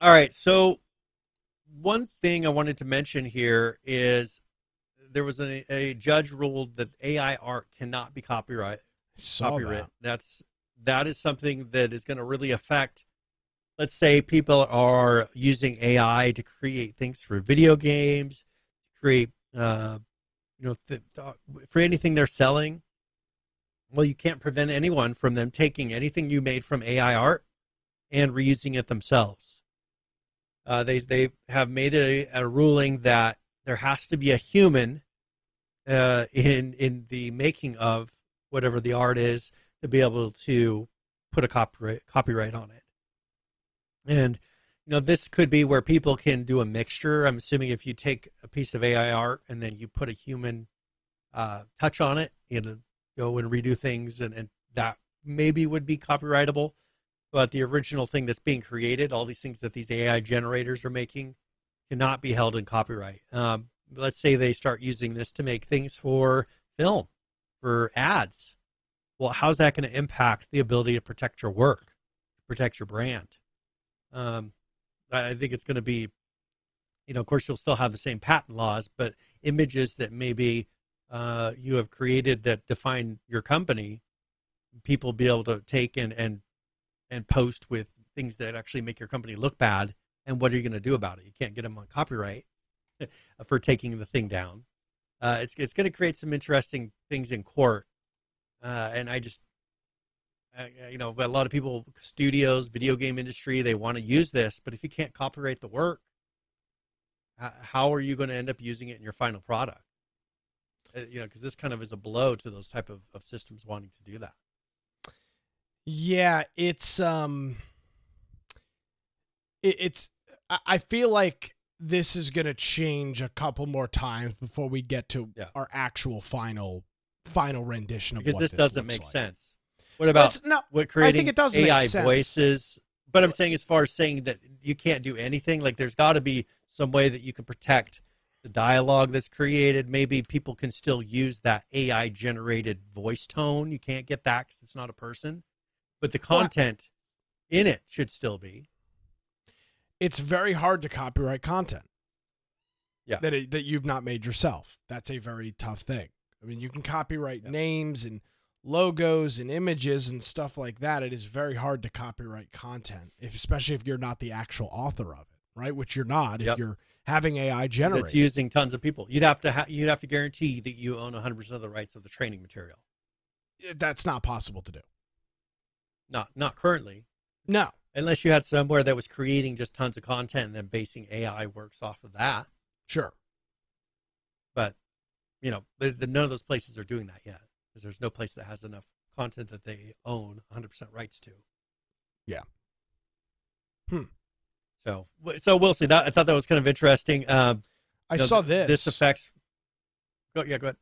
All right. So one thing I wanted to mention here is, there was a, a judge ruled that A I art cannot be copyright. Copyright. That. That's that is something that is going to really affect. Let's say people are using A I to create things for video games, create uh, you know th- th- for anything they're selling. Well, you can't prevent anyone from them taking anything you made from A I art and reusing it themselves. Uh, they they have made a, a ruling that there has to be a human uh, in in the making of whatever the art is to be able to put a copyright copyright on it. And you know, this could be where people can do a mixture. I'm assuming if you take a piece of A I art and then you put a human uh, touch on it, you know, go and redo things, and, and that maybe would be copyrightable. But the original thing that's being created, all these things that these A I generators are making, cannot be held in copyright. Um, let's say they start using this to make things for film, for ads. Well, how's that going to impact the ability to protect your work, protect your brand? Um, I think it's going to be, you know, of course, you'll still have the same patent laws, but images that maybe uh, you have created that define your company, people be able to take and and and post with things that actually make your company look bad. And what are you going to do about it? You can't get them on copyright for taking the thing down. Uh, it's it's going to create some interesting things in court. Uh, and I just, I, you know, a lot of people, studios, video game industry, they want to use this. But if you can't copyright the work, how are you going to end up using it in your final product? You know, because this kind of is a blow to those type of, of systems wanting to do that. Yeah, it's um, it, it's. I feel like this is going to change a couple more times before we get to yeah. our actual final final rendition of because what this looks like. Because this doesn't make sense. What about no, what creating I think it does A I make sense. Voices? But I'm saying, as far as saying that you can't do anything, like there's got to be some way that you can protect the dialogue that's created. Maybe people can still use that A I generated voice tone. You can't get that because it's not a person, but the content well, in it should still be. It's very hard to copyright content yeah. that it, that you've not made yourself. That's a very tough thing. I mean, you can copyright yeah. names and logos and images and stuff like that. It is very hard to copyright content, if, especially if you're not the actual author of it, right? Which you're not. Yep. If you're having A I generate, it's using tons of people. You'd have to ha- you'd have to guarantee that you own one hundred percent of the rights of the training material. That's not possible to do. Not not currently. No, unless you had somewhere that was creating just tons of content and then basing A I works off of that. Sure, but you know, the, the, none of those places are doing that yet. Because there's no place that has enough content that they own one hundred percent rights to. Yeah. Hmm. So, so we'll see. That I thought that was kind of interesting. Um, I you know, saw this. This affects. Go, yeah, go ahead.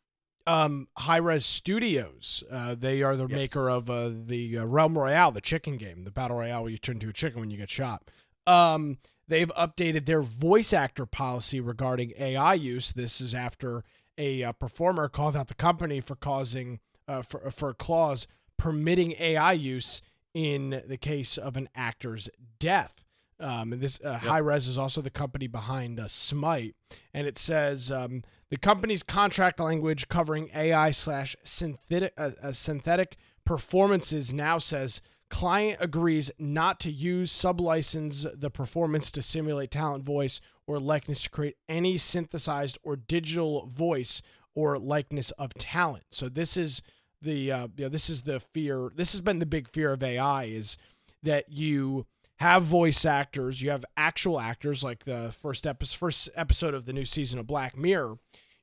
Um, High Res Studios. Uh, they are the yes. maker of uh, the uh, Realm Royale, the chicken game, the battle royale where you turn into a chicken when you get shot. Um, they've updated their voice actor policy regarding A I use. This is after a uh, performer called out the company for causing uh, for for a clause permitting A I use in the case of an actor's death. Um, and this uh, yep. High Res is also the company behind uh, Smite, and it says um, the company's contract language covering A I slash synthetic uh, uh, synthetic performances now says client agrees not to use sublicense the performance to simulate talent voice or likeness to create any synthesized or digital voice or likeness of talent. So this is the uh, you know, this is the fear. This has been the big fear of A I, is that you have voice actors, you have actual actors, like the first episode, first episode of the new season of Black Mirror.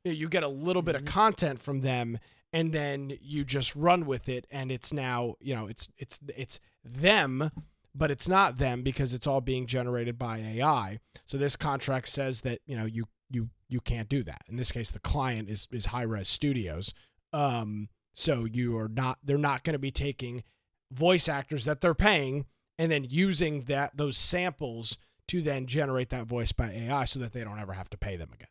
You know, you get a little bit of content from them, and then you just run with it, and it's now you know it's it's it's them. But it's not them because it's all being generated by A I. So this contract says that, you know, you you you can't do that. In this case, the client is is High Res Studios. Um, so you are not they're not going to be taking voice actors that they're paying and then using that those samples to then generate that voice by A I, so that they don't ever have to pay them again.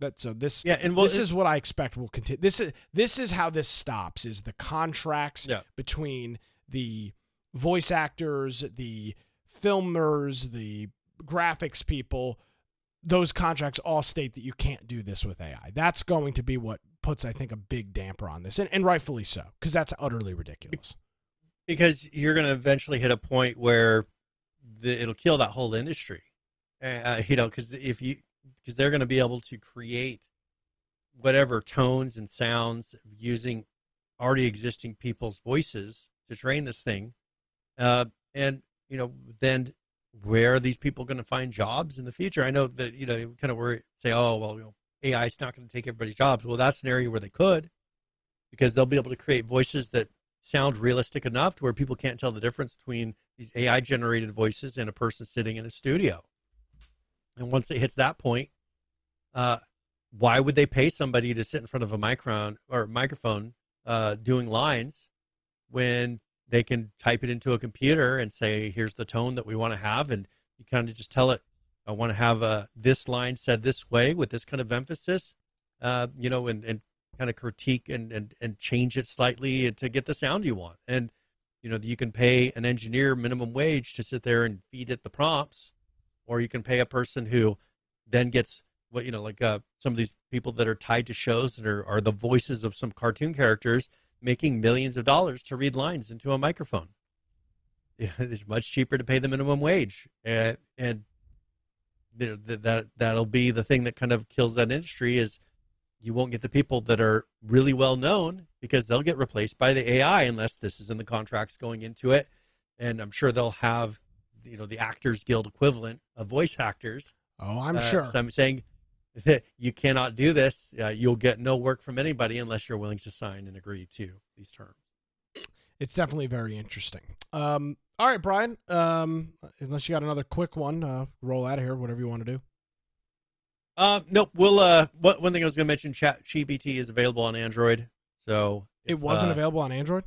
That so this yeah, and well, this is what I expect will continue. This is this is how this stops, is the contracts yeah. between the voice actors, the filmers, the graphics people. Those contracts all state that you can't do this with A I. That's going to be what puts, I think, a big damper on this, and, and rightfully so, because that's utterly ridiculous. Because you're going to eventually hit a point where the, it'll kill that whole industry, uh, you know, because if you because they're going to be able to create whatever tones and sounds using already existing people's voices to train this thing. Uh, and, you know, then where are these people going to find jobs in the future? I know that, you know, they kind of worry, say, oh, well, you know, A I is not going to take everybody's jobs. Well, that's an area where they could, because they'll be able to create voices that sound realistic enough to where people can't tell the difference between these A I generated voices and a person sitting in a studio. And once it hits that point, uh, why would they pay somebody to sit in front of a micron or microphone uh, doing lines when they can type it into a computer and say, here's the tone that we want to have. And you kind of just tell it, I want to have a, this line said this way with this kind of emphasis, uh, you know, and, and kind of critique and, and, and change it slightly to get the sound you want. And, you know, you can pay an engineer minimum wage to sit there and feed it the prompts, or you can pay a person who then gets what, you know, like uh, some of these people that are tied to shows that are, are the voices of some cartoon characters, making millions of dollars to read lines into a microphone. It's much cheaper to pay the minimum wage. And, and that, that'll be the thing that kind of kills that industry, is you won't get the people that are really well known, because they'll get replaced by the A I unless this is in the contracts going into it. And I'm sure they'll have, you know, the Actors Guild equivalent of voice actors. Oh, I'm uh, sure. So I'm saying that you cannot do this. Uh, you'll get no work from anybody unless you're willing to sign and agree to these terms. It's definitely very interesting. Um, all right, Brian, um, unless you got another quick one, uh, roll out of here, whatever you want to do. Uh, nope. We'll, uh, what, one thing I was going to mention, ChatGPT is available on Android. So if, it wasn't uh, available on Android?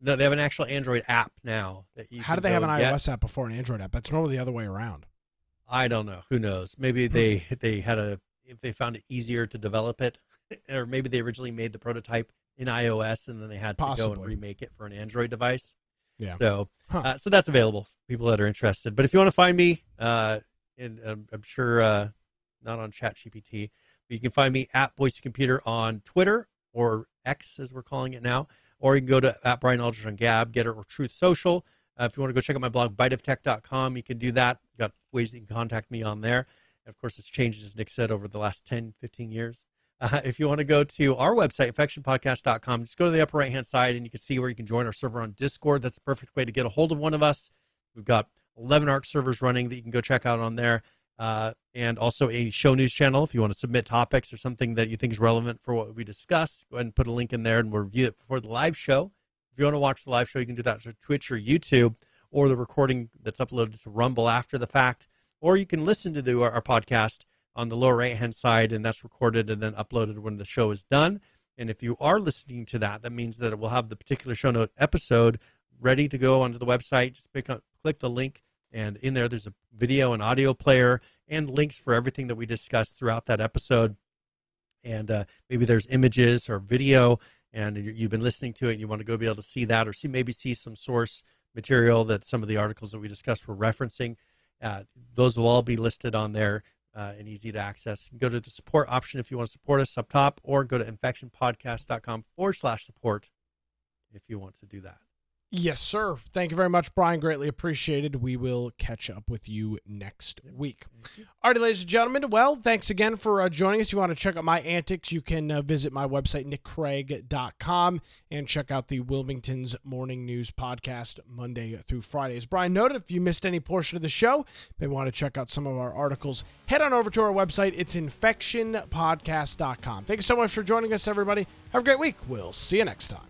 No, they have an actual Android app now. That you How do they have an iOS get. app before an Android app? That's normally the other way around. I don't know. Who knows? Maybe they they had a if they found it easier to develop it, or maybe they originally made the prototype in iOS and then they had to Possibly. go and remake it for an Android device. Yeah. So, huh. uh, so that's available for people that are interested. But if you want to find me, uh, and um, I'm sure uh, not on ChatGPT, but you can find me at Boise Computer on Twitter, or X as we're calling it now, or you can go to at Brian Aldridge on Gab, Getter, or Truth Social. Uh, if you want to go check out my blog, bite of tech dot com, you can do that. You've got ways that you can contact me on there. And of course, it's changed, as Nick said, over the last ten, fifteen years. Uh, if you want to go to our website, infection podcast dot com, just go to the upper right-hand side, and you can see where you can join our server on Discord. That's the perfect way to get a hold of one of us. We've got eleven A R C servers running that you can go check out on there, uh, and also a show news channel. If you want to submit topics or something that you think is relevant for what we discuss, go ahead and put a link in there, and we'll review it before the live show. If you want to watch the live show, you can do that on Twitch or YouTube, or the recording that's uploaded to Rumble after the fact, or you can listen to the, our, our podcast on the lower right-hand side, and that's recorded and then uploaded when the show is done. And if you are listening to that, that means that it will have the particular show note episode ready to go onto the website. Just pick up, click the link, and in there, there's a video and audio player and links for everything that we discussed throughout that episode. And uh, maybe there's images or video, and you've been listening to it and you want to go be able to see that, or see maybe see some source material that some of the articles that we discussed were referencing. Uh, those will all be listed on there uh, and easy to access. You can go to the support option if you want to support us up top, or go to infection podcast dot com forward slash support if you want to do that. Yes, sir. Thank you very much, Brian. Greatly appreciated. We will catch up with you next week. All right, ladies and gentlemen. Well, thanks again for uh, joining us. If you want to check out my antics, you can uh, visit my website, nick craig dot com, and check out the Wilmington's Morning News podcast Monday through Friday. As Brian noted, if you missed any portion of the show, may want to check out some of our articles, head on over to our website. It's infection podcast dot com. Thank you so much for joining us, everybody. Have a great week. We'll see you next time.